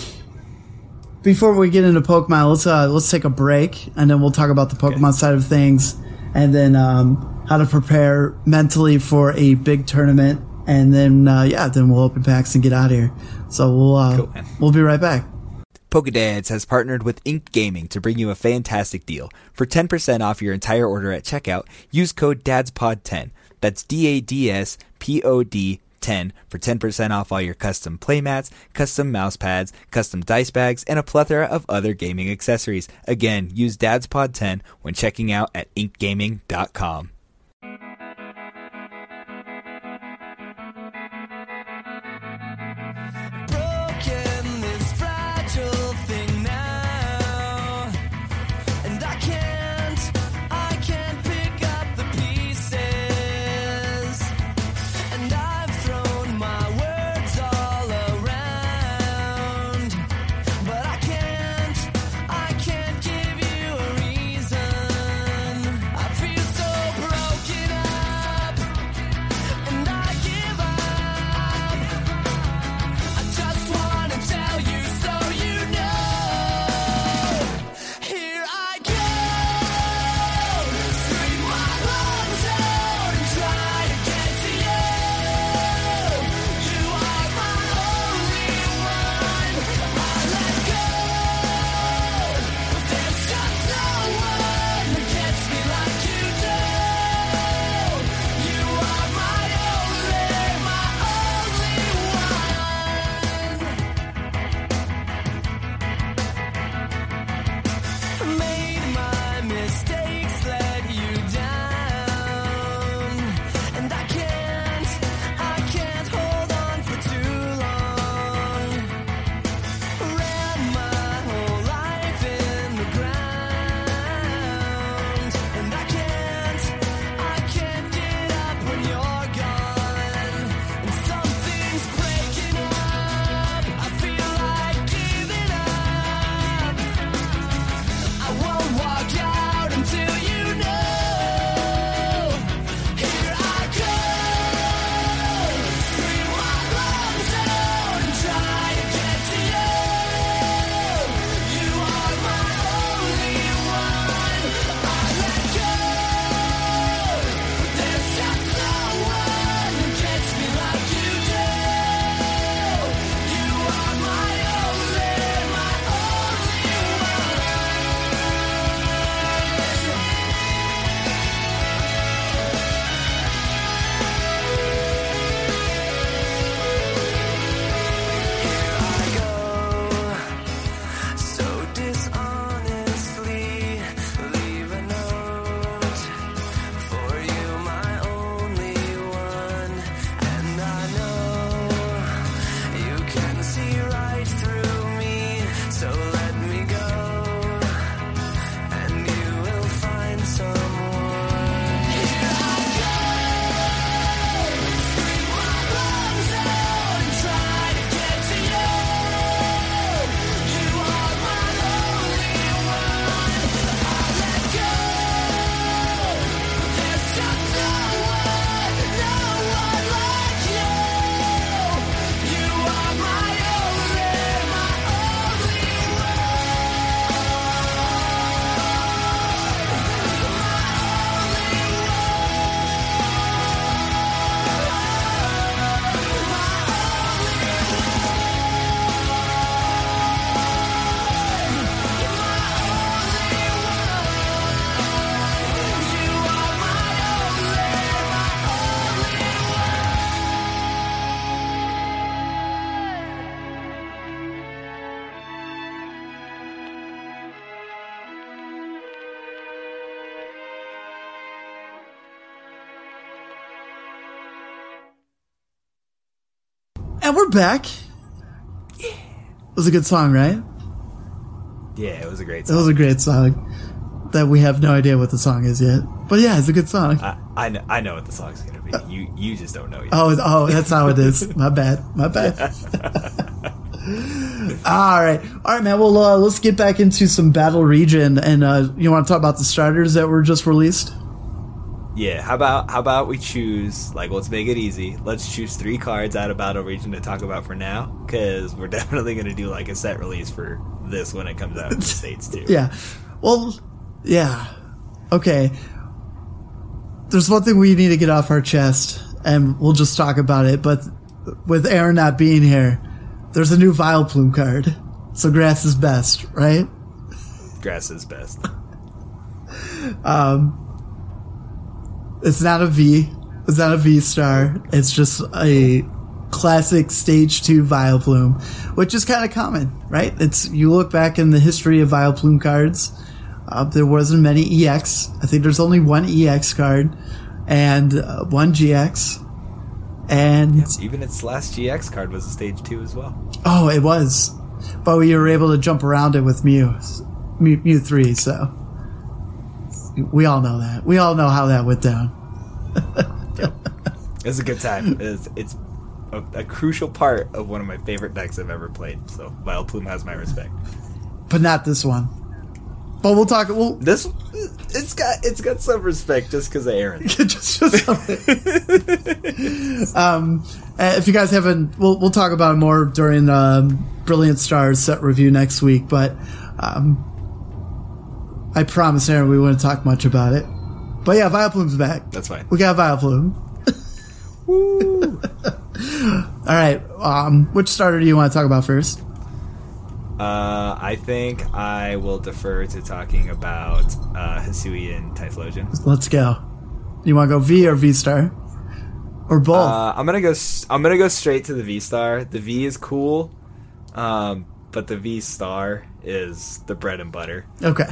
before we get into Pokemon, let's uh, let's take a break, and then we'll talk about the Pokemon okay. side of things, and then um, how to prepare mentally for a big tournament. And then, uh, yeah, then we'll open packs and get out of here. So we'll uh, cool, we'll be right back. PokéDads has partnered with Ink Gaming to bring you a fantastic deal. For ten percent off your entire order at checkout, use code dadspod ten. That's D A D S P O D ten for ten percent off all your custom playmats, custom mouse pads, custom dice bags, and a plethora of other gaming accessories. Again, use dadspod ten when checking out at ink gaming dot com. And we're back. Yeah. It was a good song, right? Yeah, it was a great song. It was a great song that we have no idea what the song is yet. But yeah, it's a good song. I I know, I know what the song's going to be. You you just don't know yet. Oh, oh that's how it is. My bad. My bad. All right. All right, man. Well, uh, let's get back into some Battle Region. And uh, you want to talk about the starters that were just released? Yeah, how about how about we choose, like, let's make it easy. Let's choose three cards out of Battle Region to talk about for now, because we're definitely going to do, like, a set release for this when it comes out in the States, too. Yeah. Well, yeah. Okay. There's one thing we need to get off our chest, and we'll just talk about it, but with Aaron not being here, there's a new Vileplume card, so grass is best, right? Grass is best. um... It's not a V. It's not a V star. It's just a classic stage two Vileplume, which is kind of common, right? It's you look back in the history of Vileplume cards. Uh, there wasn't many E X. I think there's only one E X card and uh, one G X. And yeah, even its last G X card was a stage two as well. Oh, it was, but we were able to jump around it with Mew, Mew, Mew three. So. We all know that. We all know how that went down. Yep. It was a good time. It's, it's a, a crucial part of one of my favorite decks I've ever played. So Vileplume has my respect, but not this one. But we'll talk. We'll this. It's got it's got some respect just because of Aaron. just, just um, if you guys haven't, we'll we'll talk about it more during um, Brilliant Stars set review next week. But. Um, I promise, Aaron, we wouldn't talk much about it. But yeah, Vileplume's back. That's fine. We got Vileplume. Woo! All right. Um, which starter do you want to talk about first? Uh, I think I will defer to talking about uh, Hisui and Typhlosion. Let's go. You want to go V or V star, or both? Uh, I'm gonna go. I'm gonna go straight to the V star. The V is cool, um, but the V star is the bread and butter. Okay.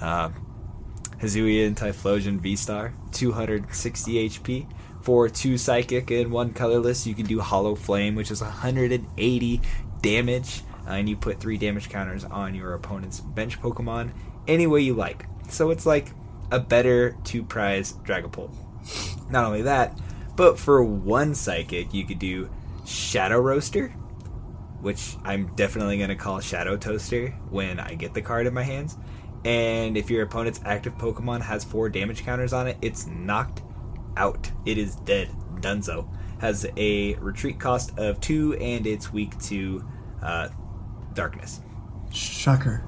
Uh, Hisuian and Typhlosion V-Star, two hundred sixty H P for two Psychic and one Colorless. You can do Hollow Flame, which is one hundred eighty damage, uh, and you put three damage counters on your opponent's bench Pokemon any way you like. So it's like a better two-prize Dragapult. Not only that, but for one Psychic, you could do Shadow Roaster, which I'm definitely going to call Shadow Toaster when I get the card in my hands. And if your opponent's active Pokemon has four damage counters on it, it's knocked out. It is dead. Dunzo. Has a retreat cost of two, and it's weak to uh, darkness. Shocker.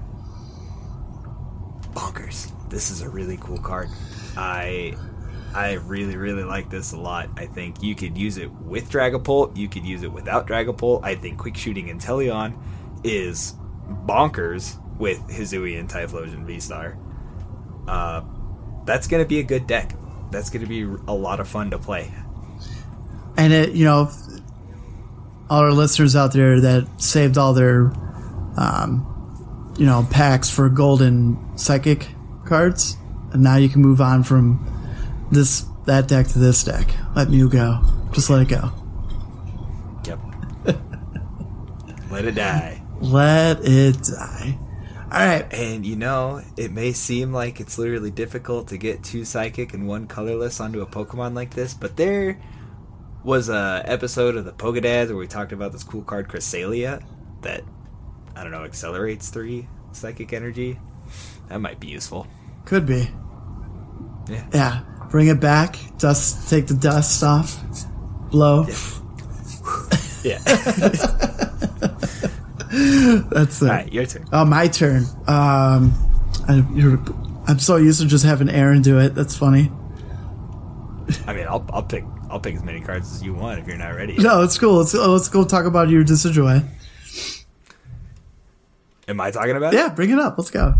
Bonkers. This is a really cool card. I I really, really like this a lot. I think you could use it with Dragapult. You could use it without Dragapult. I think Quick Shooting Inteleon is bonkers. With Hisui and Typhlosion V-Star. Uh, that's going to be a good deck. That's going to be a lot of fun to play. And, it, you know, all our listeners out there that saved all their, um, you know, packs for golden psychic cards, and now you can move on from this that deck to this deck. Let Mew go. Just let it go. Yep. Let it die. Let it die. All right, and you know, it may seem like it's literally difficult to get two Psychic and one Colorless onto a Pokemon like this, but there was a episode of the PokéDads where we talked about this cool card, Cresselia, that, I don't know, accelerates three Psychic energy. That might be useful. Could be. Yeah. Yeah. Bring it back. Dust. Take the dust off. Blow. Yeah. Yeah. That's it. All right, your turn. Oh, my turn. Um, I, you're, I'm so used to just having Aaron do it. That's funny. I mean, I'll I'll pick I'll pick as many cards as you want if you're not ready. No, it's cool. Let's let's go talk about your Decidueye. Am I talking about it? Yeah, bring it up. Let's go.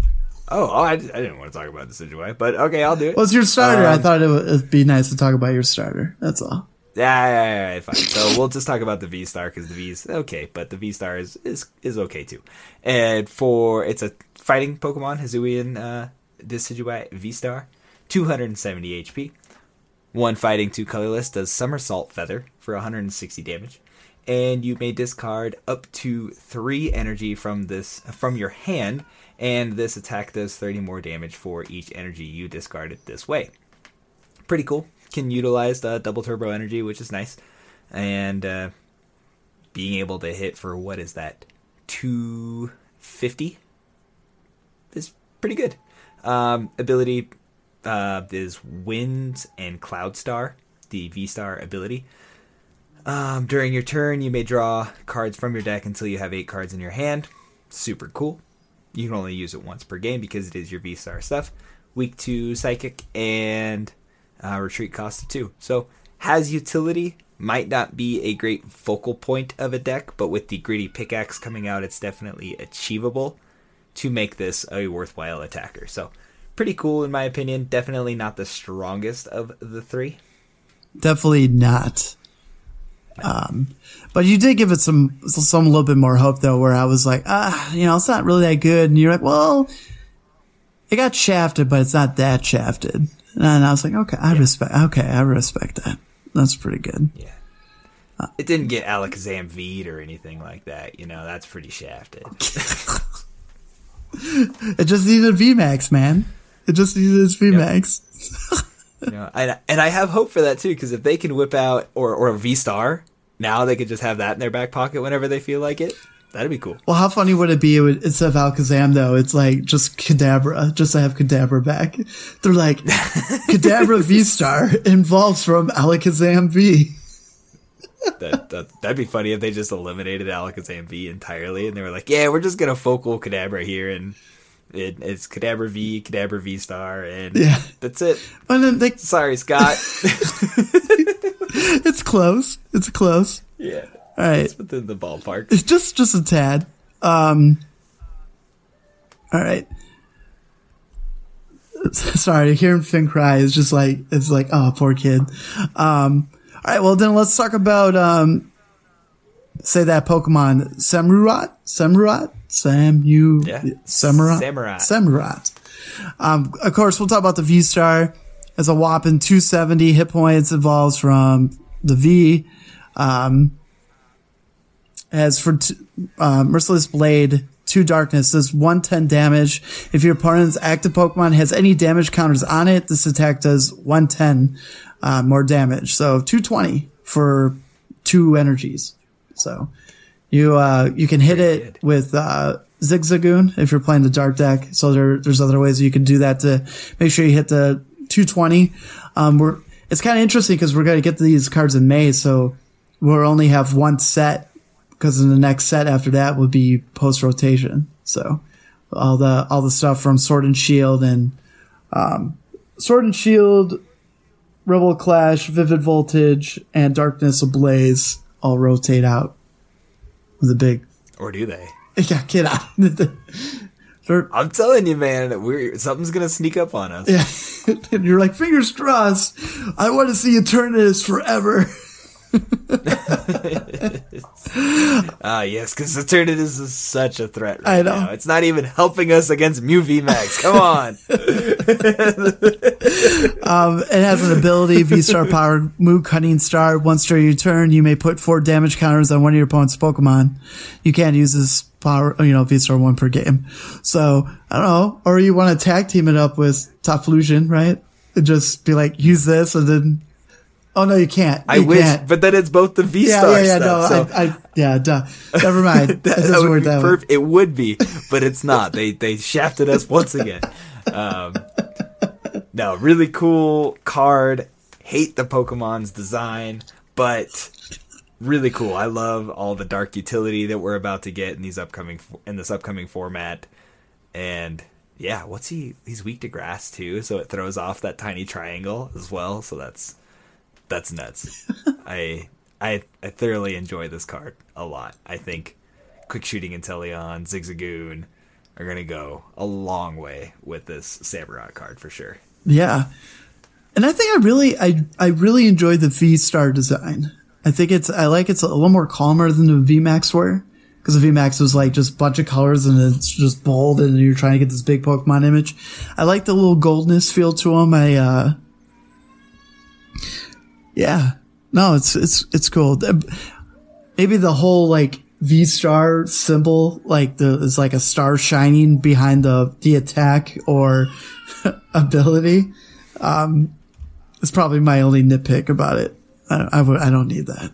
Oh, oh I, I didn't want to talk about Decidueye, but okay, I'll do it. Well, it's your starter. Um, I thought it would it'd be nice to talk about your starter. That's all. Yeah, yeah, yeah, yeah, fine. So we'll just talk about the V Star because the V's okay, but the V Star is, is is okay too. And for it's a fighting Pokemon, Hisuian uh, Decidueye V Star, two hundred seventy H P, one fighting, two colorless. Does Somersault Feather for one hundred sixty damage, and you may discard up to three energy from this from your hand, and this attack does thirty more damage for each energy you discarded this way. Pretty cool. Can utilize the double turbo energy, which is nice, and uh, being able to hit for what is that, two fifty is pretty good. Um, ability uh, is Winds and Cloud Star, the V Star ability. Um, during your turn, you may draw cards from your deck until you have eight cards in your hand. Super cool. You can only use it once per game because it is your V-Star stuff. Weak to Psychic and uh, retreat cost of two. So has utility, might not be a great focal point of a deck, but with the Gritty Pickaxe coming out, it's definitely achievable to make this a worthwhile attacker. So pretty cool in my opinion. Definitely not the strongest of the three. Definitely not. Um, but you did give it some, some little bit more hope though, where I was like, ah, you know, it's not really that good. And you're like, well, it got shafted, but it's not that shafted. And I was like, okay, I yeah. respect, okay, I respect that. That's pretty good. Yeah. Uh, it didn't get Alakazam V'd or anything like that. You know, that's pretty shafted. It just needed V max, man. It just needed its V max. Yep. You know, I, and I have hope for that too, because if they can whip out or or a V-Star, now they could just have that in their back pocket whenever they feel like it. That'd be cool. Well, how funny would it be? It would, instead of Alakazam, though, it's like just Kadabra. Just to have Kadabra back. They're like, Kadabra V-Star involves from Alakazam V. that, that, that'd be funny if they just eliminated Alakazam V entirely, and they were like, yeah, we're just going to focal Kadabra here and... It, it's Kadabra V, Kadabra V Star, and yeah. that's it. And then they, Sorry, Scott. It's close. It's close. Yeah. All right. It's within the ballpark. It's just, just a tad. Um, all right. Sorry, hearing Finn cry is just like, it's like, oh, poor kid. Um, all right. Well, then let's talk about, um, say that Pokemon, Samurott. Samurott? Sam, you, yeah. Samurott? Samurott. Samurott. Um, of course, we'll talk about the V-Star. It's a whopping two seventy hit points. Evolves from the V. Um, as for t- uh, Merciless Blade, two Darkness, does one hundred ten damage. If your opponent's active Pokemon has any damage counters on it, this attack does one hundred ten uh, more damage. So two twenty for two energies. So... You uh you can hit it with uh Zigzagoon if you're playing the dark deck. So there there's other ways you can do that to make sure you hit the two twenty. Um we're it's kind of interesting because we're going to get these cards in May, so we'll only have one set because in the next set after that will be post rotation. So all the all the stuff from Sword and Shield and um Sword and Shield, Rebel Clash, Vivid Voltage, and Darkness Ablaze all rotate out. The big, or do they? Yeah, get out. I'm telling you, man, we're something's gonna sneak up on us. Yeah, and you're like, fingers crossed. I want to see Eternatus forever. Ah, uh, yes, because Eternatus is such a threat. Right I know now. It's not even helping us against Mew V max. Come on. um, it has an ability, V-Star Power Move, Cunning Star. Once during your turn, you may put four damage counters on one of your opponent's Pokemon. You can't use this power, you know, V-Star one per game. So I don't know, or you want to tag team it up with Top Fusion, right? And just be like, use this, and then. Oh, no, you can't. You I wish, can't. But then it's both the V-Star yeah, yeah, yeah, stuff. No, so. I, I, yeah, duh. Never mind. that, that, that would be that perf- It would be, but it's not. they they shafted us once again. Um, no, really cool card. Hate the Pokemon's design, but really cool. I love all the dark utility that we're about to get in these upcoming in this upcoming format. And... yeah, what's he? He's weak to grass, too, so it throws off that tiny triangle as well, so that's... That's nuts. I, I I thoroughly enjoy this card a lot. I think Quick Shooting Inteleon, Zigzagoon are going to go a long way with this Samurott card for sure. Yeah. And I think I really I I really enjoy the V-Star design. I think it's I like it's a little more calmer than the V max were, because the V max was like just a bunch of colors and it's just bold and you're trying to get this big Pokemon image. I like the little goldness feel to them. I uh Yeah, no, it's it's it's cool. maybe the whole like V-star symbol, like the, is like a star shining behind the, the attack or ability. Um, it's probably my only nitpick about it. I, I would, I don't need that.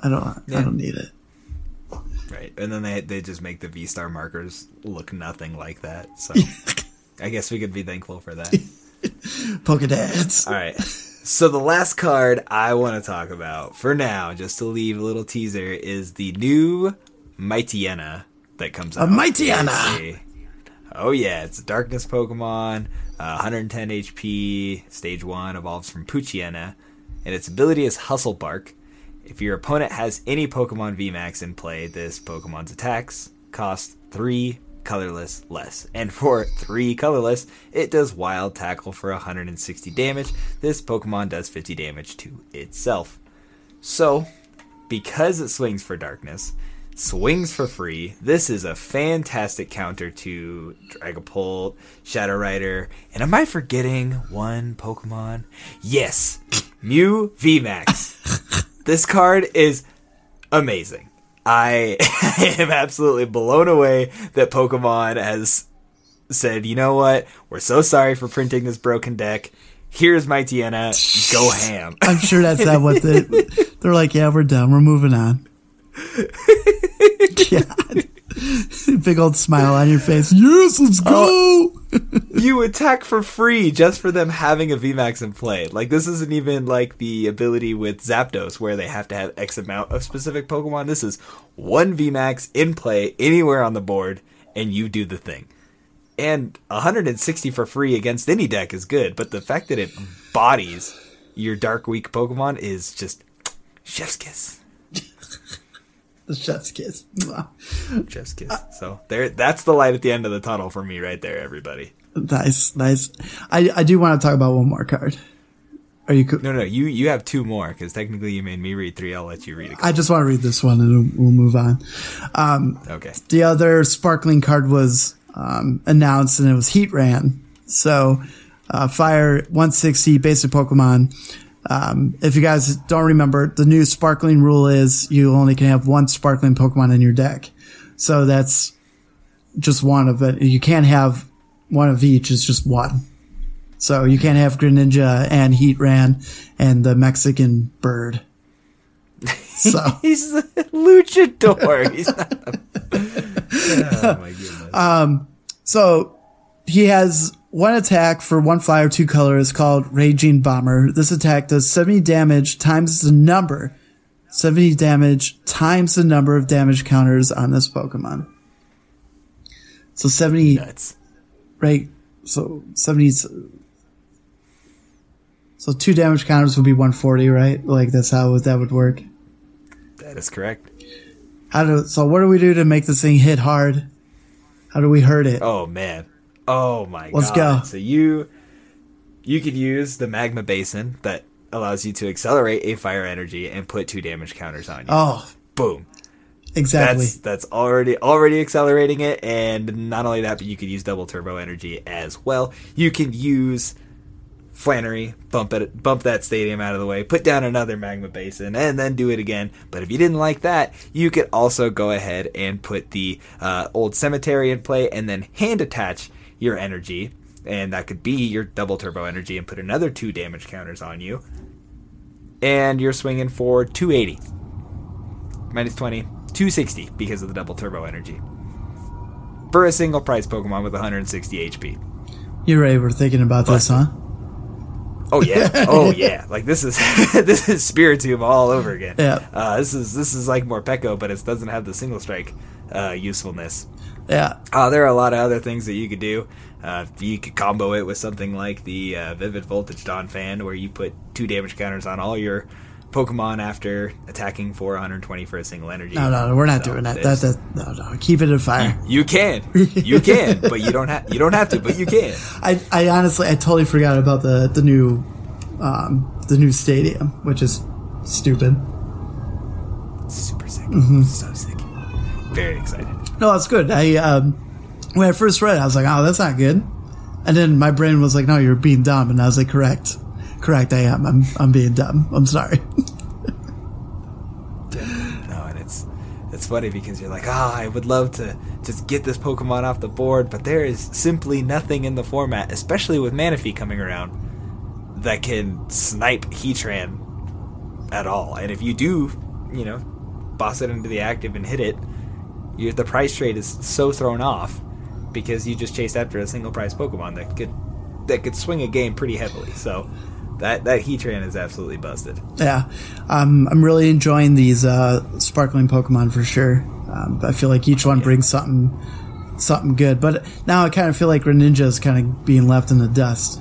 I don't, yeah. I don't need it. Right. And then they, they just make the V-star markers look nothing like that. So I guess we could be thankful for that. PokéDads. All right. So the last card I want to talk about for now, just to leave a little teaser, is the new Mightyena that comes out. A Mightyena! Oh yeah, it's a darkness Pokemon, uh, one hundred ten H P, stage one, evolves from Poochyena, and its ability is Hustle Bark. If your opponent has any Pokemon V max in play, this Pokemon's attacks cost three colorless less. And for three colorless, it does Wild Tackle for one hundred sixty damage. This Pokemon does fifty damage to itself. So, because it swings for darkness, swings for free, this is a fantastic counter to Dragapult, Shadow Rider, and am I forgetting one Pokemon? Yes, Mew V max. This card is amazing. I am absolutely blown away that Pokemon has said, you know what? We're so sorry for printing this broken deck. Here's Mightyena. Go ham. I'm sure that's not what they, they're like, yeah, we're done. We're moving on. God. Big old smile on your face. Yes, let's go. Oh, you attack for free just for them having a V max in play. Like, this isn't even like the ability with Zapdos where they have to have X amount of specific Pokemon. This is one V max in play anywhere on the board, and you do the thing. And one hundred sixty for free against any deck is good, but the fact that it bodies your dark weak Pokemon is just chef's kiss. The chef's kiss. Chef's kiss. So there, that's the light at the end of the tunnel for me right there, everybody. Nice, nice. I, I do want to talk about one more card. Are you cool? No, no, you, you have two more because technically you made me read three. I'll let you read it. I just want to read this one and we'll move on. Um, okay. The other sparkling card was um, announced and it was Heatran. So uh, fire one sixty basic Pokemon. Um, if you guys don't remember, the new sparkling rule is you only can have one sparkling Pokemon in your deck. So that's just one of it. You can't have one of each. It's just one. So you can't have Greninja and Heatran and the Mexican bird. So he's a luchador. He's not a... Oh my goodness. Um, so he has one attack for one flyer, two color is called Raging Bomber. This attack does seventy damage times the number, seventy damage times the number of damage counters on this Pokemon. So seventy, nuts. Right? So seventy. So two damage counters would be one hundred forty, right? Like that's how that would work. That is correct. How do? So what do we do to make this thing hit hard? How do we hurt it? Oh man. Oh my Let's god. Let's go. So you you could use the Magma Basin that allows you to accelerate a fire energy and put two damage counters on you. Oh. Boom. Exactly. That's, that's already already accelerating it, and not only that, but you could use double turbo energy as well. You can use Flannery, bump it bump that stadium out of the way, put down another Magma Basin, and then do it again. But if you didn't like that, you could also go ahead and put the uh, Old Cemetery in play and then hand attach your energy, and that could be your double turbo energy, and put another two damage counters on you, and you're swinging for two eighty minus twenty, two sixty because of the double turbo energy for a single prize Pokemon with one hundred sixty H P. You really were thinking about but, this, huh? Oh yeah, oh yeah. Like this is this is Spiritomb all over again. Yeah, uh, this is this is like Morpeko, but it doesn't have the single strike uh, usefulness. Yeah. Uh, there are a lot of other things that you could do. Uh, you could combo it with something like the uh, Vivid Voltage Dawn Fan, where you put two damage counters on all your Pokemon after attacking for one hundred twenty for a single energy. No, no, no we're not so doing that. That, that. No, no, keep it in fire. You, you can, you can, but you don't have. You don't have to, but you can. I, I honestly, I totally forgot about the the new, um, the new stadium, which is stupid. Super sick. Mm-hmm. So sick. Very excited. No, that's good. I um, when I first read it, I was like, oh, that's not good. And then my brain was like, no, you're being dumb. And I was like, correct. Correct, I am. I'm I'm being dumb. I'm sorry. Yeah. No, it funny because you're like, ah, oh, I would love to just get this Pokemon off the board, but there is simply nothing in the format, especially with Manaphy coming around, that can snipe Heatran at all. And if you do, you know, boss it into the active and hit it, you're, the price trade is so thrown off because you just chased after a single price Pokemon that could that could swing a game pretty heavily. So that that Heatran is absolutely busted. Yeah, um, I'm really enjoying these uh, sparkling Pokemon for sure. Um, I feel like each one yeah. brings something something good. But now I kind of feel like Greninja is kind of being left in the dust.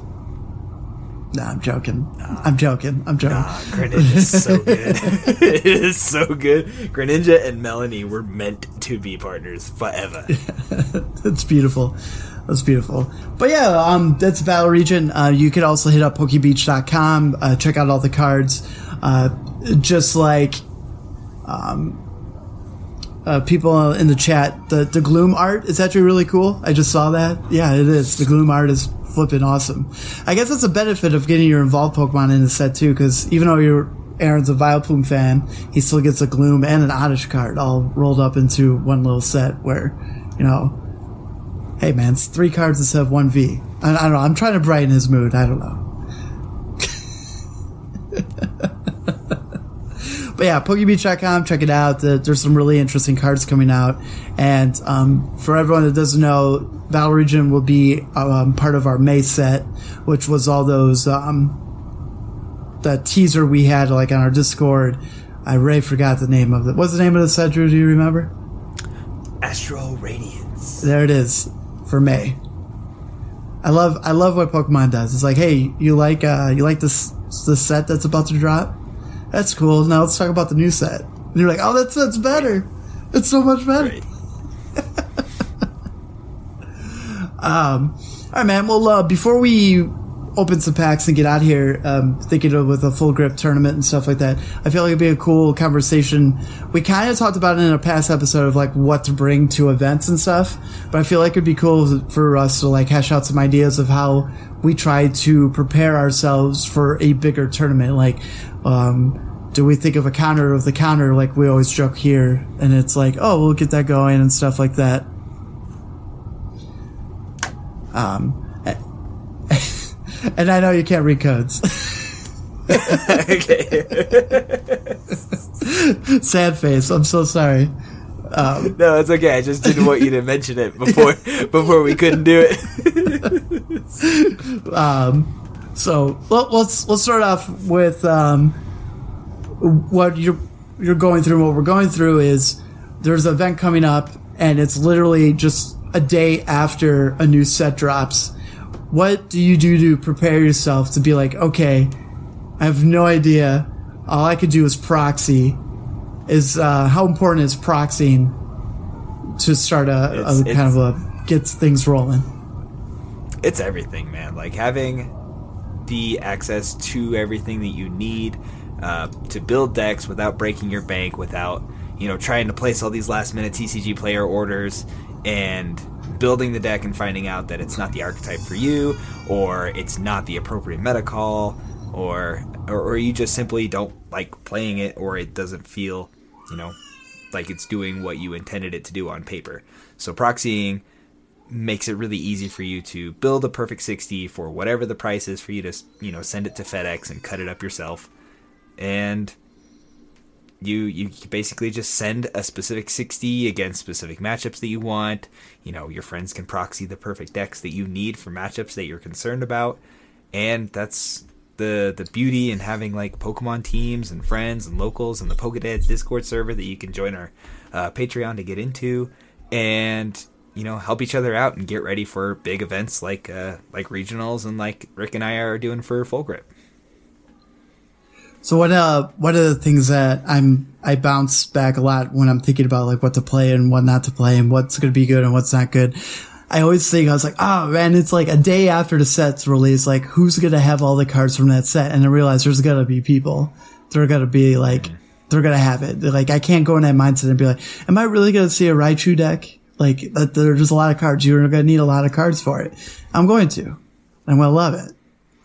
Nah, I'm joking. Nah. I'm joking. I'm joking. Nah, Greninja is so good. It is so good. Greninja and Melanie were meant to be partners forever. That's beautiful. That's beautiful. But yeah, um, that's Battle Region. Uh, you could also hit up Poke Beach dot com. Uh, check out all the cards. Uh, just like um, uh, people in the chat, the, the Gloom art is actually really cool. I just saw that. Yeah, it is. The Gloom art is flipping awesome. I guess that's a benefit of getting your involved Pokemon in the set too, because even though you're Aaron's a Vileplume fan, he still gets a Gloom and an Oddish card all rolled up into one little set where, you know, hey man, it's three cards instead of one V. I, I don't know, I'm trying to brighten his mood, I don't know. But yeah, Poke Beach dot com, check it out. There's some really interesting cards coming out. And um, for everyone that doesn't know, Battle Region will be um, part of our May set, which was all those, um, the teaser we had like on our Discord. I really forgot the name of it. What's the name of the set, Drew? Do you remember? Astral Radiance. There it is for May. I love I love what Pokemon does. It's like, hey, you like uh, you like this this set that's about to drop? That's cool. Now let's talk about the new set. And you're like, oh, that set's better. It's so much better. Right. um, all right, man. Well, uh, before we open some packs and get out here, um, thinking of with a full grip tournament and stuff like that, I feel like it'd be a cool conversation. We kind of talked about it in a past episode of like what to bring to events and stuff, but I feel like it'd be cool for us to like hash out some ideas of how we try to prepare ourselves for a bigger tournament. Like, um, do we think of a counter of the counter? Like we always joke here, and it's like, oh, we'll get that going and stuff like that. Um, and I know you can't read codes. Okay. Sad face. I'm so sorry. Um, no, it's okay. I just didn't want you to mention it before before we couldn't do it. um, so well, let's let's start off with um, what you're you're going through. What we're going through is there's an event coming up, and it's literally just a day after a new set drops. What do you do to prepare yourself to be like, okay, I have no idea. All I could do is proxy. Is uh, how important is proxying to start a, a kind of a gets things rolling? It's everything, man. Like having the access to everything that you need uh, to build decks without breaking your bank, without you know trying to place all these last minute T C G player orders and building the deck and finding out that it's not the archetype for you, or it's not the appropriate meta call, or, or or you just simply don't like playing it, or it doesn't feel, you know, like it's doing what you intended it to do on paper. So proxying makes it really easy for you to build a perfect sixty for whatever the price is for you to, you know, send it to FedEx and cut it up yourself. And You you basically just send a specific sixty against specific matchups that you want. You know, your friends can proxy the perfect decks that you need for matchups that you're concerned about. And that's the the beauty in having like Pokemon teams and friends and locals and the PokéDads Discord server that you can join our uh, Patreon to get into, and you know help each other out and get ready for big events like uh, like regionals and like Rick and I are doing for Full Grip. So what uh what are the things that I'm I bounce back a lot when I'm thinking about like what to play and what not to play and what's gonna be good and what's not good? I always think I was like, oh man, it's like a day after the set's released, like who's gonna have all the cards from that set? And I realize there's gonna be people. They're gonna be like mm-hmm. they're gonna have it. They're like I can't go in that mindset and be like, am I really gonna see a Raichu deck? Like that there's just a lot of cards. You're gonna need a lot of cards for it. I'm going to. I'm gonna love it.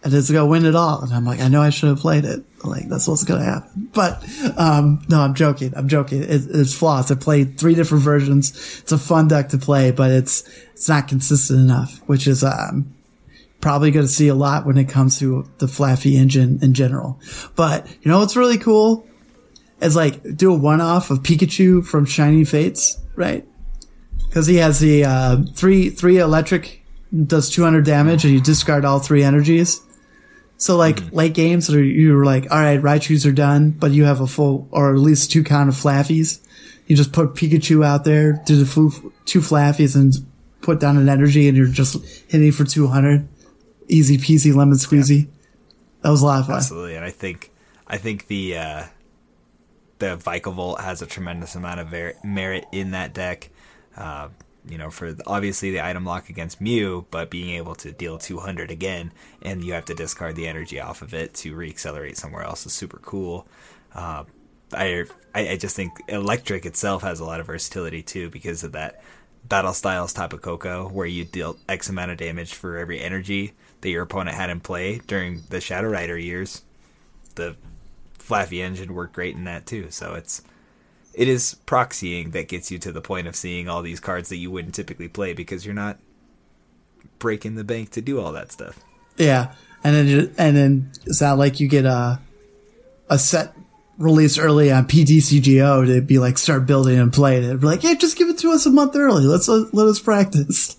and it's gonna win it all. And I'm like, I know I should have played it. Like, that's what's gonna happen. But um, no, I'm joking. I'm joking. It, it's flawless. I played three different versions. It's a fun deck to play, but it's it's not consistent enough, which is um probably gonna see a lot when it comes to the Flaffy engine in general. But you know what's really cool? It's like do a one-off of Pikachu from Shiny Fates, right? Because he has the uh, three three electric, does two hundred damage, and you discard all three energies. So like mm-hmm. late games, where you're like, all right, Raichus are done, but you have a full or at least two count of Flaffies. You just put Pikachu out there, do the foo- two Flaffies, and put down an energy, and you're just hitting for two hundred. Easy peasy, lemon squeezy. Yeah. That was a lot of fun. Absolutely, and I think I think the. Uh... The Vikavolt has a tremendous amount of ver- merit in that deck, uh, you know, for the, obviously the item lock against Mew, but being able to deal two hundred again, and you have to discard the energy off of it to reaccelerate somewhere else is super cool. Uh, I, I I just think Electric itself has a lot of versatility too because of that Battle Styles Tapu Koko, where you deal X amount of damage for every energy that your opponent had in play during the Shadow Rider years. The Flaffy engine worked great in that too, so it's it is proxying that gets you to the point of seeing all these cards that you wouldn't typically play because you're not breaking the bank to do all that stuff. Yeah, and then and then it's not like you get a a set release early on P D C G O to be like start building and playing it. Be like, hey, just give it to us a month early. Let's uh, let us practice.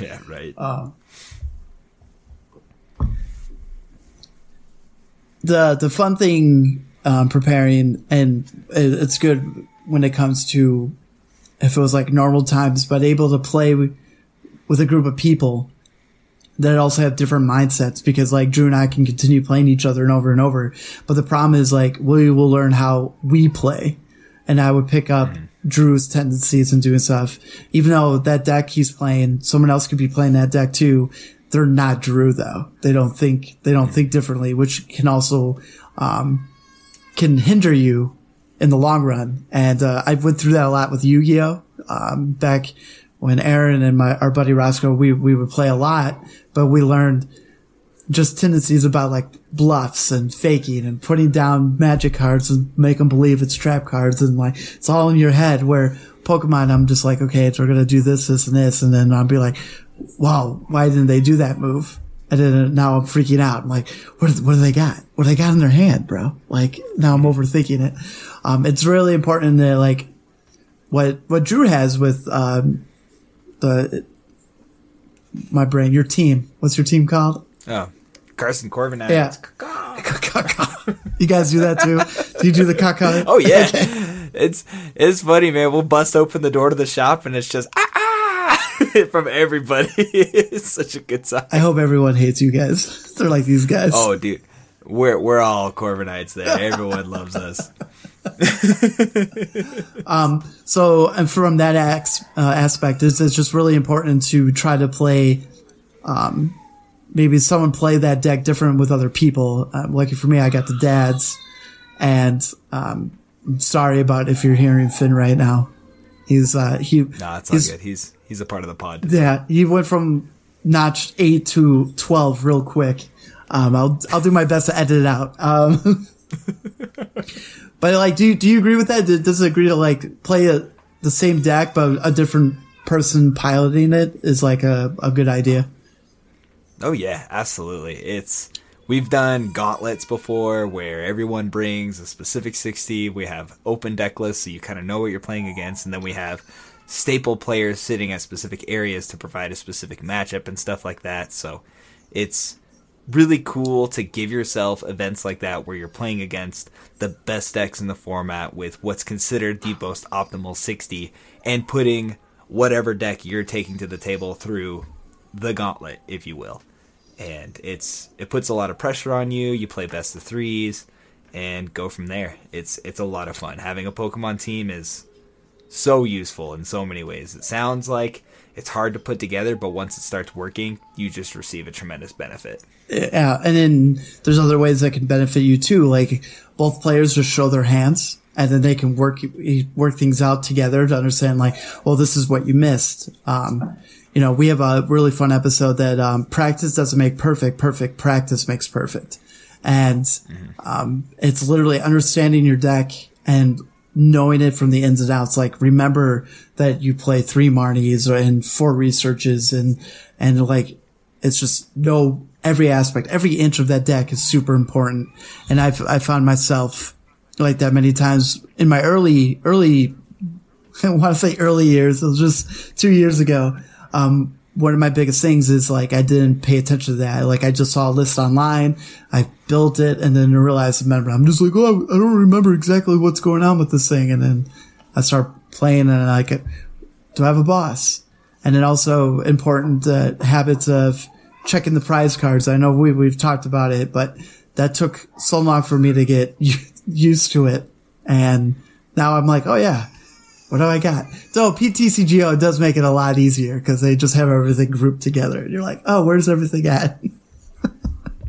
Yeah, right. Oh. The the fun thing um, preparing, and it, it's good when it comes to if it was like normal times, but able to play w- with a group of people that also have different mindsets, because like Drew and I can continue playing each other and over and over. But the problem is like we will learn how we play, and I would pick up mm-hmm. Drew's tendencies and doing stuff. Even though that deck he's playing, someone else could be playing that deck too. They're not Drew though. They don't think, they don't think differently, which can also, um, can hinder you in the long run. And, uh, I went through that a lot with Yu-Gi-Oh! Um, back when Aaron and my, our buddy Roscoe, we, we would play a lot, but we learned just tendencies about like bluffs and faking and putting down magic cards and make them believe it's trap cards. And like, it's all in your head, where Pokemon, I'm just like, okay, we're going to do this, this, and this. And then I'll be like, wow, why didn't they do that move? And then now I'm freaking out. I'm like, what, what do they got? What do they got in their hand, bro? Like, now I'm overthinking it. Um, it's really important that, like, what, what Drew has with, um, the, my brain, your team. What's your team called? Oh, Carson Corbin. Yeah. You guys do that too? Do you do the caca? Oh, yeah. Okay. It's, it's funny, man. We'll bust open the door to the shop and it's just, ah, ah. from everybody. It's such a good time. I hope everyone hates you guys. They're like these guys. Oh, dude. We're we're all Corviknites there. Everyone loves us. um. So, and from that ax, uh, aspect, it's, it's just really important to try to play, um, maybe someone play that deck different with other people. Um, lucky for me, I got the dads. And um, I'm sorry about if you're hearing Finn right now. He's uh he. Nah, it's all good. He's he's a part of the pod today. Yeah, he went from notch eight to twelve real quick. Um, I'll I'll do my best to edit it out. Um, but like, do you, do you agree with that? Does it agree to like play a, the same deck but a different person piloting it is like a a good idea? Oh yeah, absolutely. It's we've done gauntlets before where everyone brings a specific sixty. We have open deck lists, so you kind of know what you're playing against. And then we have staple players sitting at specific areas to provide a specific matchup and stuff like that. So it's really cool to give yourself events like that where you're playing against the best decks in the format with what's considered the most optimal sixty and putting whatever deck you're taking to the table through the gauntlet, if you will. And it's it puts a lot of pressure on you. You play best of threes and go from there. It's it's a lot of fun. Having a Pokemon team is so useful in so many ways. It sounds like it's hard to put together, but once it starts working, you just receive a tremendous benefit. Yeah, and then there's other ways that can benefit you too. Like both players just show their hands, and then they can work work things out together to understand. Like, well, this is what you missed. Um, you know, we have a really fun episode that um, practice doesn't make perfect, perfect practice makes perfect. And mm-hmm. um, it's literally understanding your deck and knowing it from the ins and outs. Like, remember that you play three Marnies and four researches and, and like, it's just no, every aspect, every inch of that deck is super important. And I've, I found myself like that many times in my early, early, I want to say early years. It was just two years ago. Um, one of my biggest things is like, I didn't pay attention to that. Like, I just saw a list online. I built it and then realized, remember, I'm just like, oh, I don't remember exactly what's going on with this thing. And then I start playing and I get, do I have a boss? And then also important uh, habits of checking the prize cards. I know we, we've talked about it, but that took so long for me to get used to it. And now I'm like, oh yeah, what do I got? So P T C G O does make it a lot easier because they just have everything grouped together. And you're like, oh, where's everything at?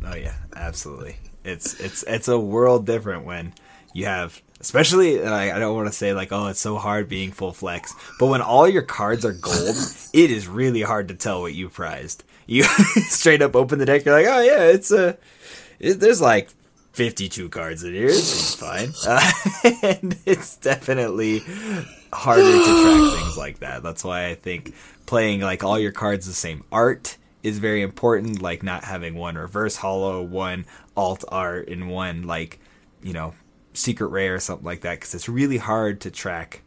Oh yeah, absolutely. It's, it's, it's a world different when you have, especially, like, I don't want to say like, oh, it's so hard being full flex, but when all your cards are gold, it is really hard to tell what you prized. You straight up open the deck, you're like, oh yeah, it's a, it, there's like fifty-two cards in here, it's fine. Uh, and it's definitely harder to track things like that. That's why I think playing like all your cards the same art is very important, like not having one reverse holo, one alt art, and one like, you know, secret rare or something like that, because it's really hard to track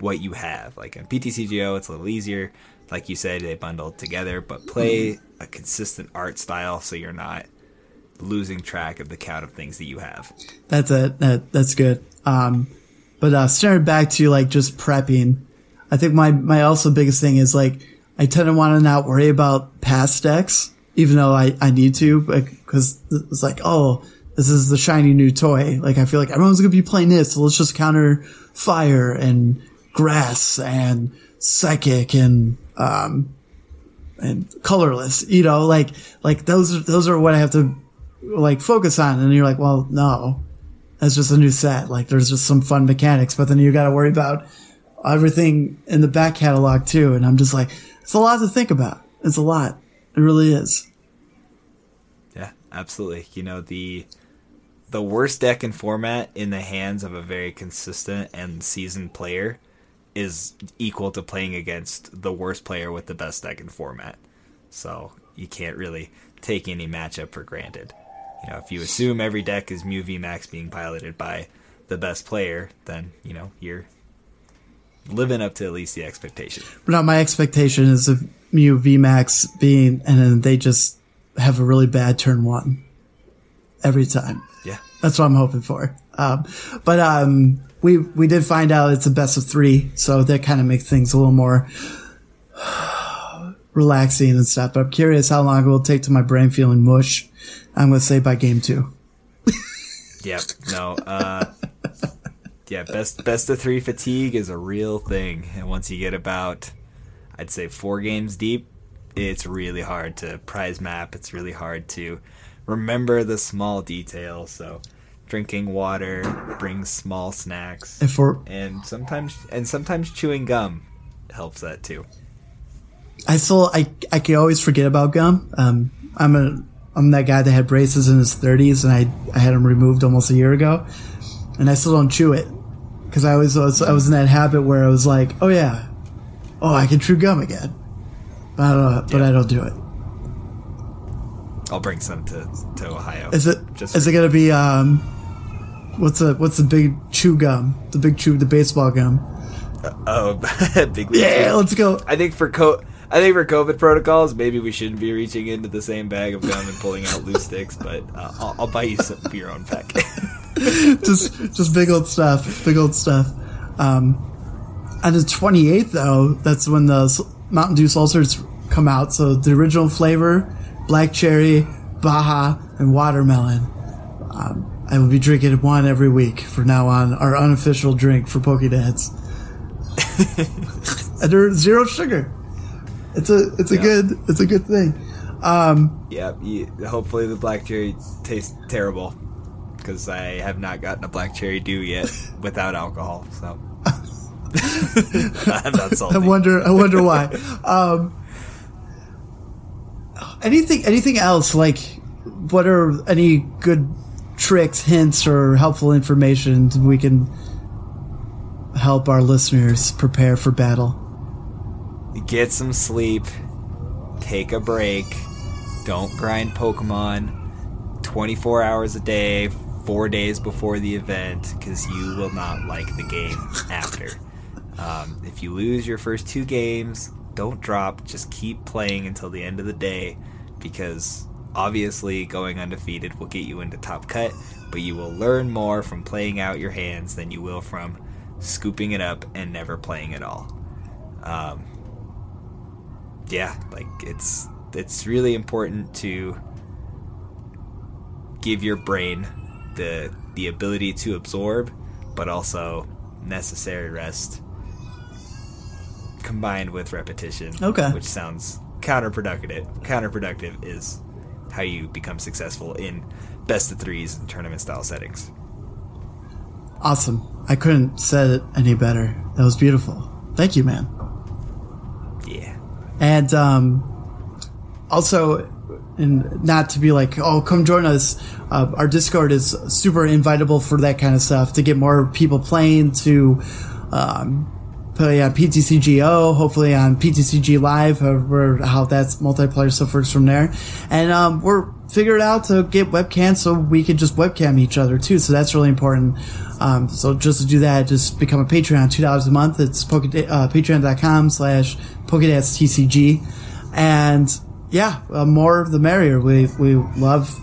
what you have. Like on P T C G O, it's a little easier. Like you said, they bundle together, but play a consistent art style so you're not losing track of the count of things that you have. That's it. That, that's good. Um, but uh, staring back to like just prepping, I think my, my also biggest thing is like I tend to want to not worry about past decks, even though I, I need to, because it's like, oh, this is the shiny new toy. Like, I feel like everyone's going to be playing this, so let's just counter fire and grass and psychic and, um, and colorless, you know, like, like those, those are what I have to like focus on. And you're like, well, no, that's just a new set. Like, there's just some fun mechanics, but then you got to worry about everything in the back catalog too. And I'm just like, it's a lot to think about. It's a lot. It really is. Yeah, absolutely. You know, the, the worst deck in format in the hands of a very consistent and seasoned player is equal to playing against the worst player with the best deck in format. So you can't really take any matchup for granted. You know, if you assume every deck is Mew V max being piloted by the best player, then, you know, you're living up to at least the expectation. But now my expectation is of Mew V max being, and then they just have a really bad turn one every time. Yeah. That's what I'm hoping for. Um, but, um, We we did find out it's a best of three, so that kind of makes things a little more relaxing and stuff. But I'm curious how long it will take to my brain feeling mush. I'm going to say by game two. Yep. No. Uh, yeah, best best of three fatigue is a real thing. And once you get about, I'd say, four games deep, it's really hard to prize map. It's really hard to remember the small details, so... Drinking water, bring small snacks, and, for, and sometimes and sometimes chewing gum helps that too. I still I I can always forget about gum. Um, I'm a I'm that guy that had braces in his thirties, and I, I had them removed almost a year ago, and I still don't chew it because I always I was, I was in that habit where I was like, oh yeah, oh I can chew gum again, but I don't, yeah. but I don't do it. I'll bring some to, to Ohio. Is it just is it gonna be um? What's the what's the big chew gum? The big chew, the baseball gum. Uh, oh, big league. Yeah, let's go. I think for co- I think for COVID protocols, maybe we shouldn't be reaching into the same bag of gum and pulling out loose sticks. But uh, I'll, I'll buy you some for your own pack. just just big old stuff, big old stuff. Um, on the twenty-eighth, though, that's when the Mountain Dew seltzers come out. So the original flavor, black cherry, Baja, and watermelon. Um, I will be drinking one every week from now on, our unofficial drink for PokéDads. And there's zero sugar. It's a it's a yeah. good it's a good thing. Um, yeah, you, hopefully the black cherry tastes terrible because I have not gotten a black cherry dew yet without alcohol. So I'm not salty. I wonder I wonder why. Um, Anything anything else? Like, what are any good tricks, hints, or helpful information we can help our listeners prepare for battle? Get some sleep. Take a break. Don't grind Pokemon twenty-four hours a day, four days before the event, because you will not like the game after. Um, if you lose your first two games, don't drop. Just keep playing until the end of the day, because obviously going undefeated will get you into top cut, but you will learn more from playing out your hands than you will from scooping it up and never playing at all. Um, yeah, like it's it's really important to give your brain the the ability to absorb, but also necessary rest combined with repetition. Okay. Which sounds counterproductive. Counterproductive is how you become successful in best of threes and tournament style settings. Awesome. I couldn't have said it any better. That was beautiful. Thank you, man. Yeah. And um, also, and not to be like, oh, come join us. Uh, our Discord is super invitable for that kind of stuff, to get more people playing, to um, play on P T C G O, hopefully on P T C G Live, however, how that's multiplayer stuff works from there. And um, we're figured out to get webcams so we can just webcam each other too. So that's really important. Um, so just to do that, just become a Patreon, two dollars a month. It's Poke, uh, patreon.com slash PokéDads TCG. And yeah, uh, more the merrier. We we love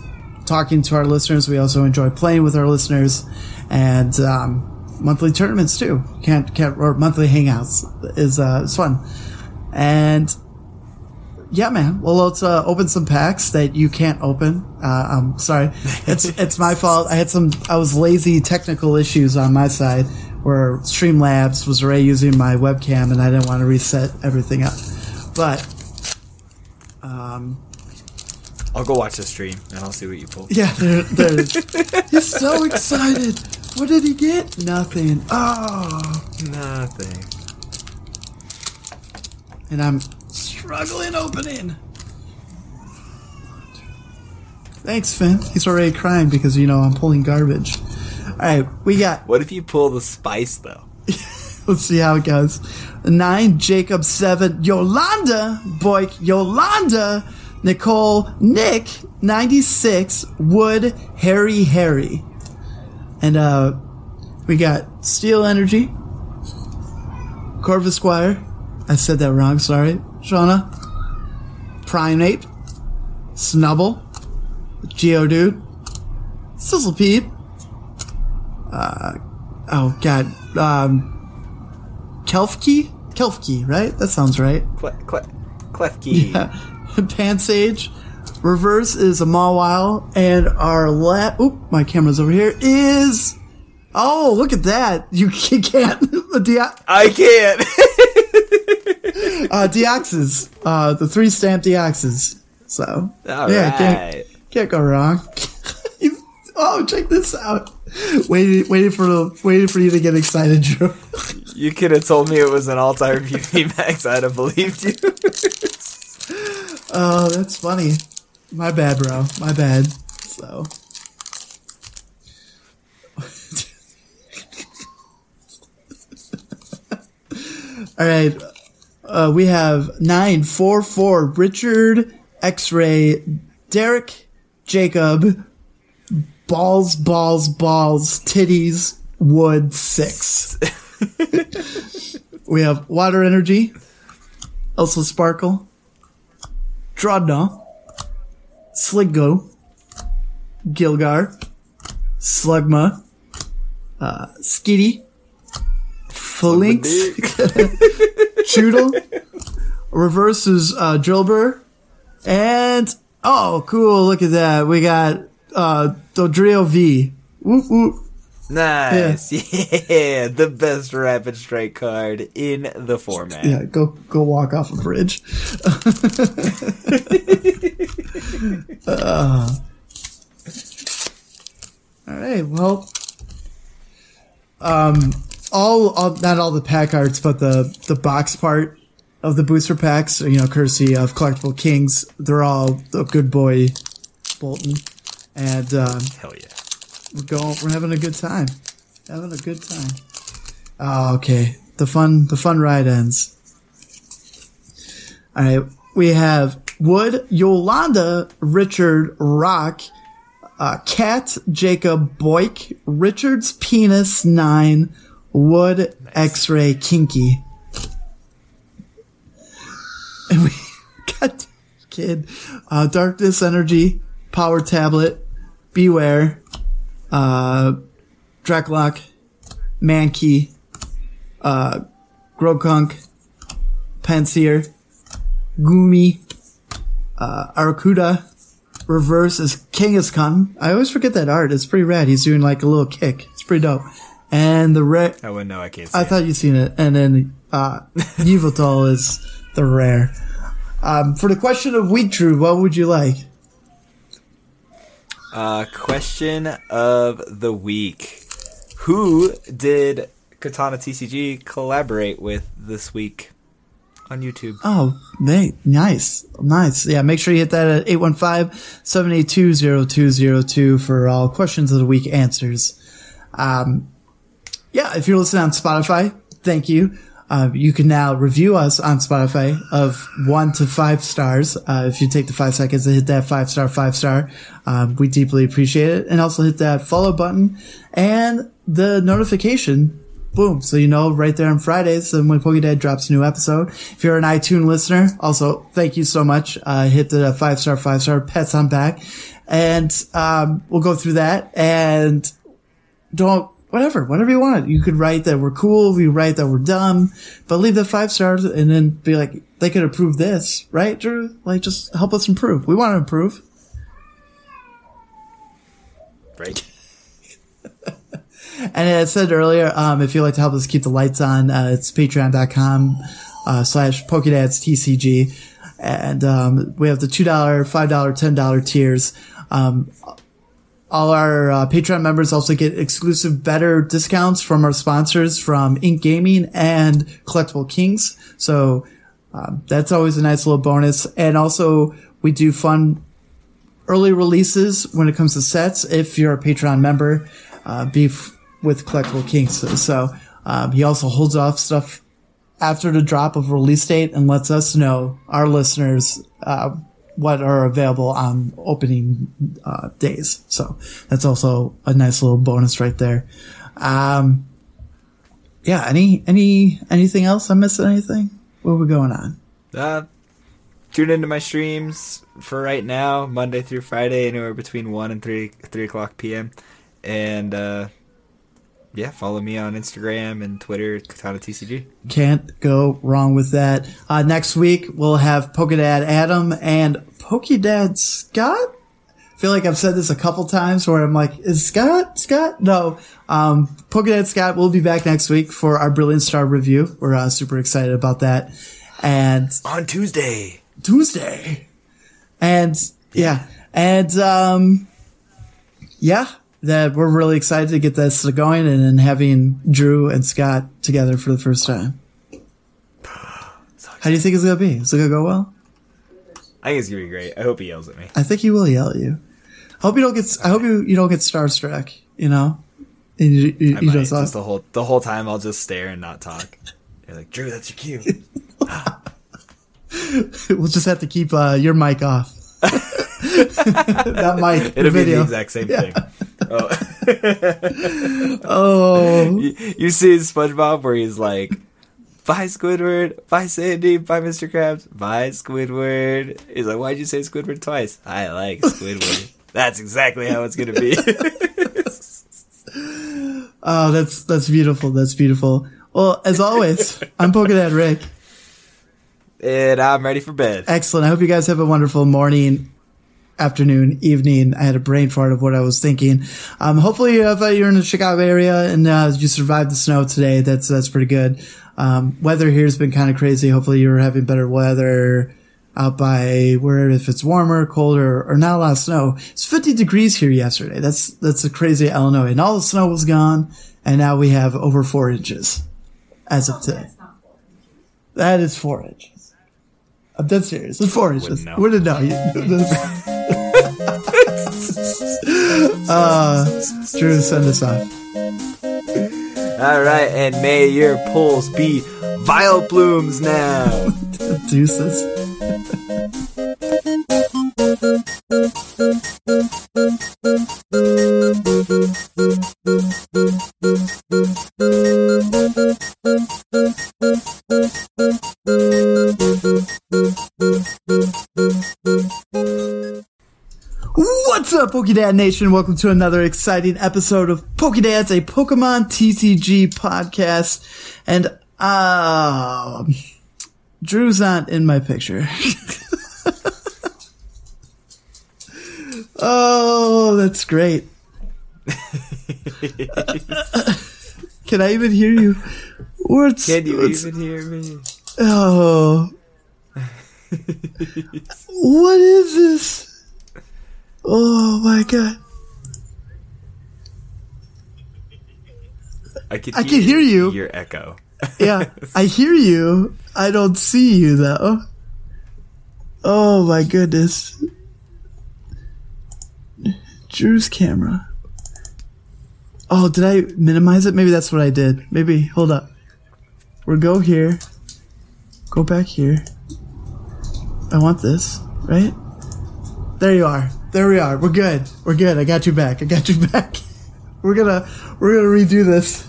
talking to our listeners. We also enjoy playing with our listeners, and um, monthly tournaments too. Can't can't or monthly hangouts is uh, it's fun. And yeah, man. Well, let's uh, open some packs that you can't open. Uh, I'm sorry, it's it's my fault. I had some I was lazy technical issues on my side where Streamlabs was already using my webcam, and I didn't want to reset everything up, but. Um, I'll go watch the stream and I'll see what you pull. Yeah, there, there it is. He's so excited. What did he get? Nothing. Oh, nothing. And I'm struggling opening. Thanks, Finn. He's already crying because, you know, I'm pulling garbage. All right, we got. What if you pull the spice though? Let's see how it goes. Nine, Jacob, seven, Yolanda, Boyk, Yolanda, Nicole, Nick, ninety-six, Wood, Harry, Harry. And uh, we got Steel Energy, Corvus Squire. I said that wrong, sorry. Shauna, Primate, Snubble, Geodude, Sizzlepede. Uh, oh, God. Um... Kelfki? Kelfki, right? That sounds right. Cle- Cle- Klefki. Yeah. Pansage. Reverse is a Mawile. And our last... Oop, my camera's over here. Is... Oh, look at that. You, you can't... Deo- I can't. uh, Deoxys. Uh, the three-stamp Deoxys. So... All yeah, right. Can't, can't go wrong. Oh, check this out. Waiting, waiting for waiting for you to get excited, Drew. You could have told me it was an all-time P V max. I'd have believed you. Oh, that's funny. My bad, bro. My bad. So. All right. Uh, we have nine four four, Richard, X-Ray, Derek, Jacob, Balls, balls, balls, titties, wood, six. We have Water Energy, Elsa Sparkle, Drodnaw, Sligo, Gilgar, Slugma, uh, Skitty, Phalanx, Choodle, Reverses uh, Drillbur, and, oh, cool, look at that, we got... Uh, Dodrio V. Whoop, whoop. Nice. Yeah. yeah, the best Rapid Strike card in the format. Yeah, go go walk off a bridge. uh. All right, well, um, all, all not all the pack arts, but the the box part of the booster packs, you know, courtesy of Collectible Kings. They're all a good boy Bolton. And um, hell yeah. We're going we're having a good time. Having a good time. Oh, okay. The fun the fun ride ends. Alright, we have Wood, Yolanda, Richard, Rock, uh, Cat, Jacob, Boyk, Richard's Penis, Nine, Wood, nice. X-Ray, Kinky. And we got Kid, uh, Darkness Energy, Power Tablet, Beware, uh, Dreklock, Mankey, uh, Grogunk, Panseer, Goomy, uh, Aracuda. Reverse is Kangaskhan. I always forget that art. It's pretty rad. He's doing like a little kick. It's pretty dope. And the rare. Oh, no, I can't see I it. Thought you'd seen it. And then, uh, Yveltal is the rare. Um, for the question of week, Drew, what would you like? Uh, question of the week. Who did Katana T C G collaborate with this week? On YouTube. Oh, mate. Nice. Nice. Yeah, make sure you hit that at eight one five, seven eight two, zero two zero two for all questions of the week answers. Um, yeah, if you're listening on Spotify, thank you. Uh, you can now review us on Spotify of one to five stars. Uh, if you take the five seconds to hit that five star, five star, um, we deeply appreciate it. And also hit that follow button and the notification. Boom. So you know right there on Fridays and when PokéDad drops a new episode. If you're an iTunes listener, also thank you so much. Uh hit the five star five star pets on back. And um we'll go through that and don't whatever, whatever you want. You could write that we're cool, we write that we're dumb, but leave the five stars and then be like, they could improve this, right, Drew? Like just help us improve. We want to improve. Right. And as I said earlier, um, if you'd like to help us keep the lights on, uh, it's patreon dot com uh, slash PokéDads T C G. And um, we have the two dollars, five dollars, ten dollars tiers. Um, all our uh, Patreon members also get exclusive better discounts from our sponsors from Ink Gaming and Collectible Kings. So um, that's always a nice little bonus. And also we do fun early releases when it comes to sets if you're a Patreon member. Uh, beef with Collectible Kings. So, so um, he also holds off stuff after the drop of release date and lets us know, our listeners, uh, what are available on opening uh, days. So that's also a nice little bonus right there. Um, yeah, any any anything else? I'm missing anything? What are we going on? Uh, tune into my streams for right now, Monday through Friday, anywhere between one and three, three o'clock p m. And, uh, yeah, follow me on Instagram and Twitter, Katana T C G. Can't go wrong with that. Uh, next week, we'll have PokéDad Adam and PokéDad Scott? I feel like I've said this a couple times where I'm like, is Scott? Scott? No. Um, PokéDad Scott will be back next week for our Brilliant Star review. We're uh, super excited about that. And on Tuesday. Tuesday. And, yeah. And, um, yeah. That we're really excited to get this going and then having Drew and Scott together for the first time. How do you think it's going to be? Is it going to go well? I think it's going to be great. I hope he yells at me. I think he will yell at you. I hope you don't get, okay. I hope you, you don't get starstruck, you know? And you, you, I you might. Don't just the whole, the whole time I'll just stare and not talk. They're like, Drew, that's your cue. We'll just have to keep uh, your mic off. That mic. It'll video. Be the exact same yeah. thing. Oh, oh. You, you see SpongeBob where he's like, bye Squidward, bye Sandy, bye Mister Krabs, bye Squidward. He's like, why'd you say Squidward twice? I like Squidward. That's exactly how it's gonna be. Oh, that's that's beautiful. That's beautiful. Well, as always, I'm PokéDad Rick. And I'm ready for bed. Excellent. I hope you guys have a wonderful morning, afternoon, evening. I had a brain fart of what I was thinking. Um, hopefully if uh, you're in the Chicago area and uh, you survived the snow today, that's that's pretty good. Um, weather here has been kind of crazy. Hopefully you're having better weather out by where if it's warmer, colder, or not a lot of snow. It's fifty degrees here yesterday. That's that's a crazy Illinois. And all the snow was gone, and now we have over four inches as of today. That is four inches. I'm dead serious. It's four inches. Know. Wouldn't know. You know this. uh, Drew, send us off. All right, and may your pulls be Vileplumes now. Deuces. What's up, PokéDad Nation? Welcome to another exciting episode of PokéDads, a Pokemon T C G podcast. And, uh, Drew's not in my picture. Oh, that's great. Can I even hear you? What's, Can you what's, even hear me? Oh. What is this? Oh my god! I can, I hear, can hear you. Your echo. Yeah, I hear you. I don't see you though. Oh my goodness! Drew's camera. Oh, did I minimize it? Maybe that's what I did. Maybe hold up. We'll go here. Go back here. I want this, right? There you are. There we are. We're good. We're good. I got you back. I got you back. We're gonna we're gonna redo this.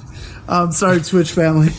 Um, sorry, Twitch family.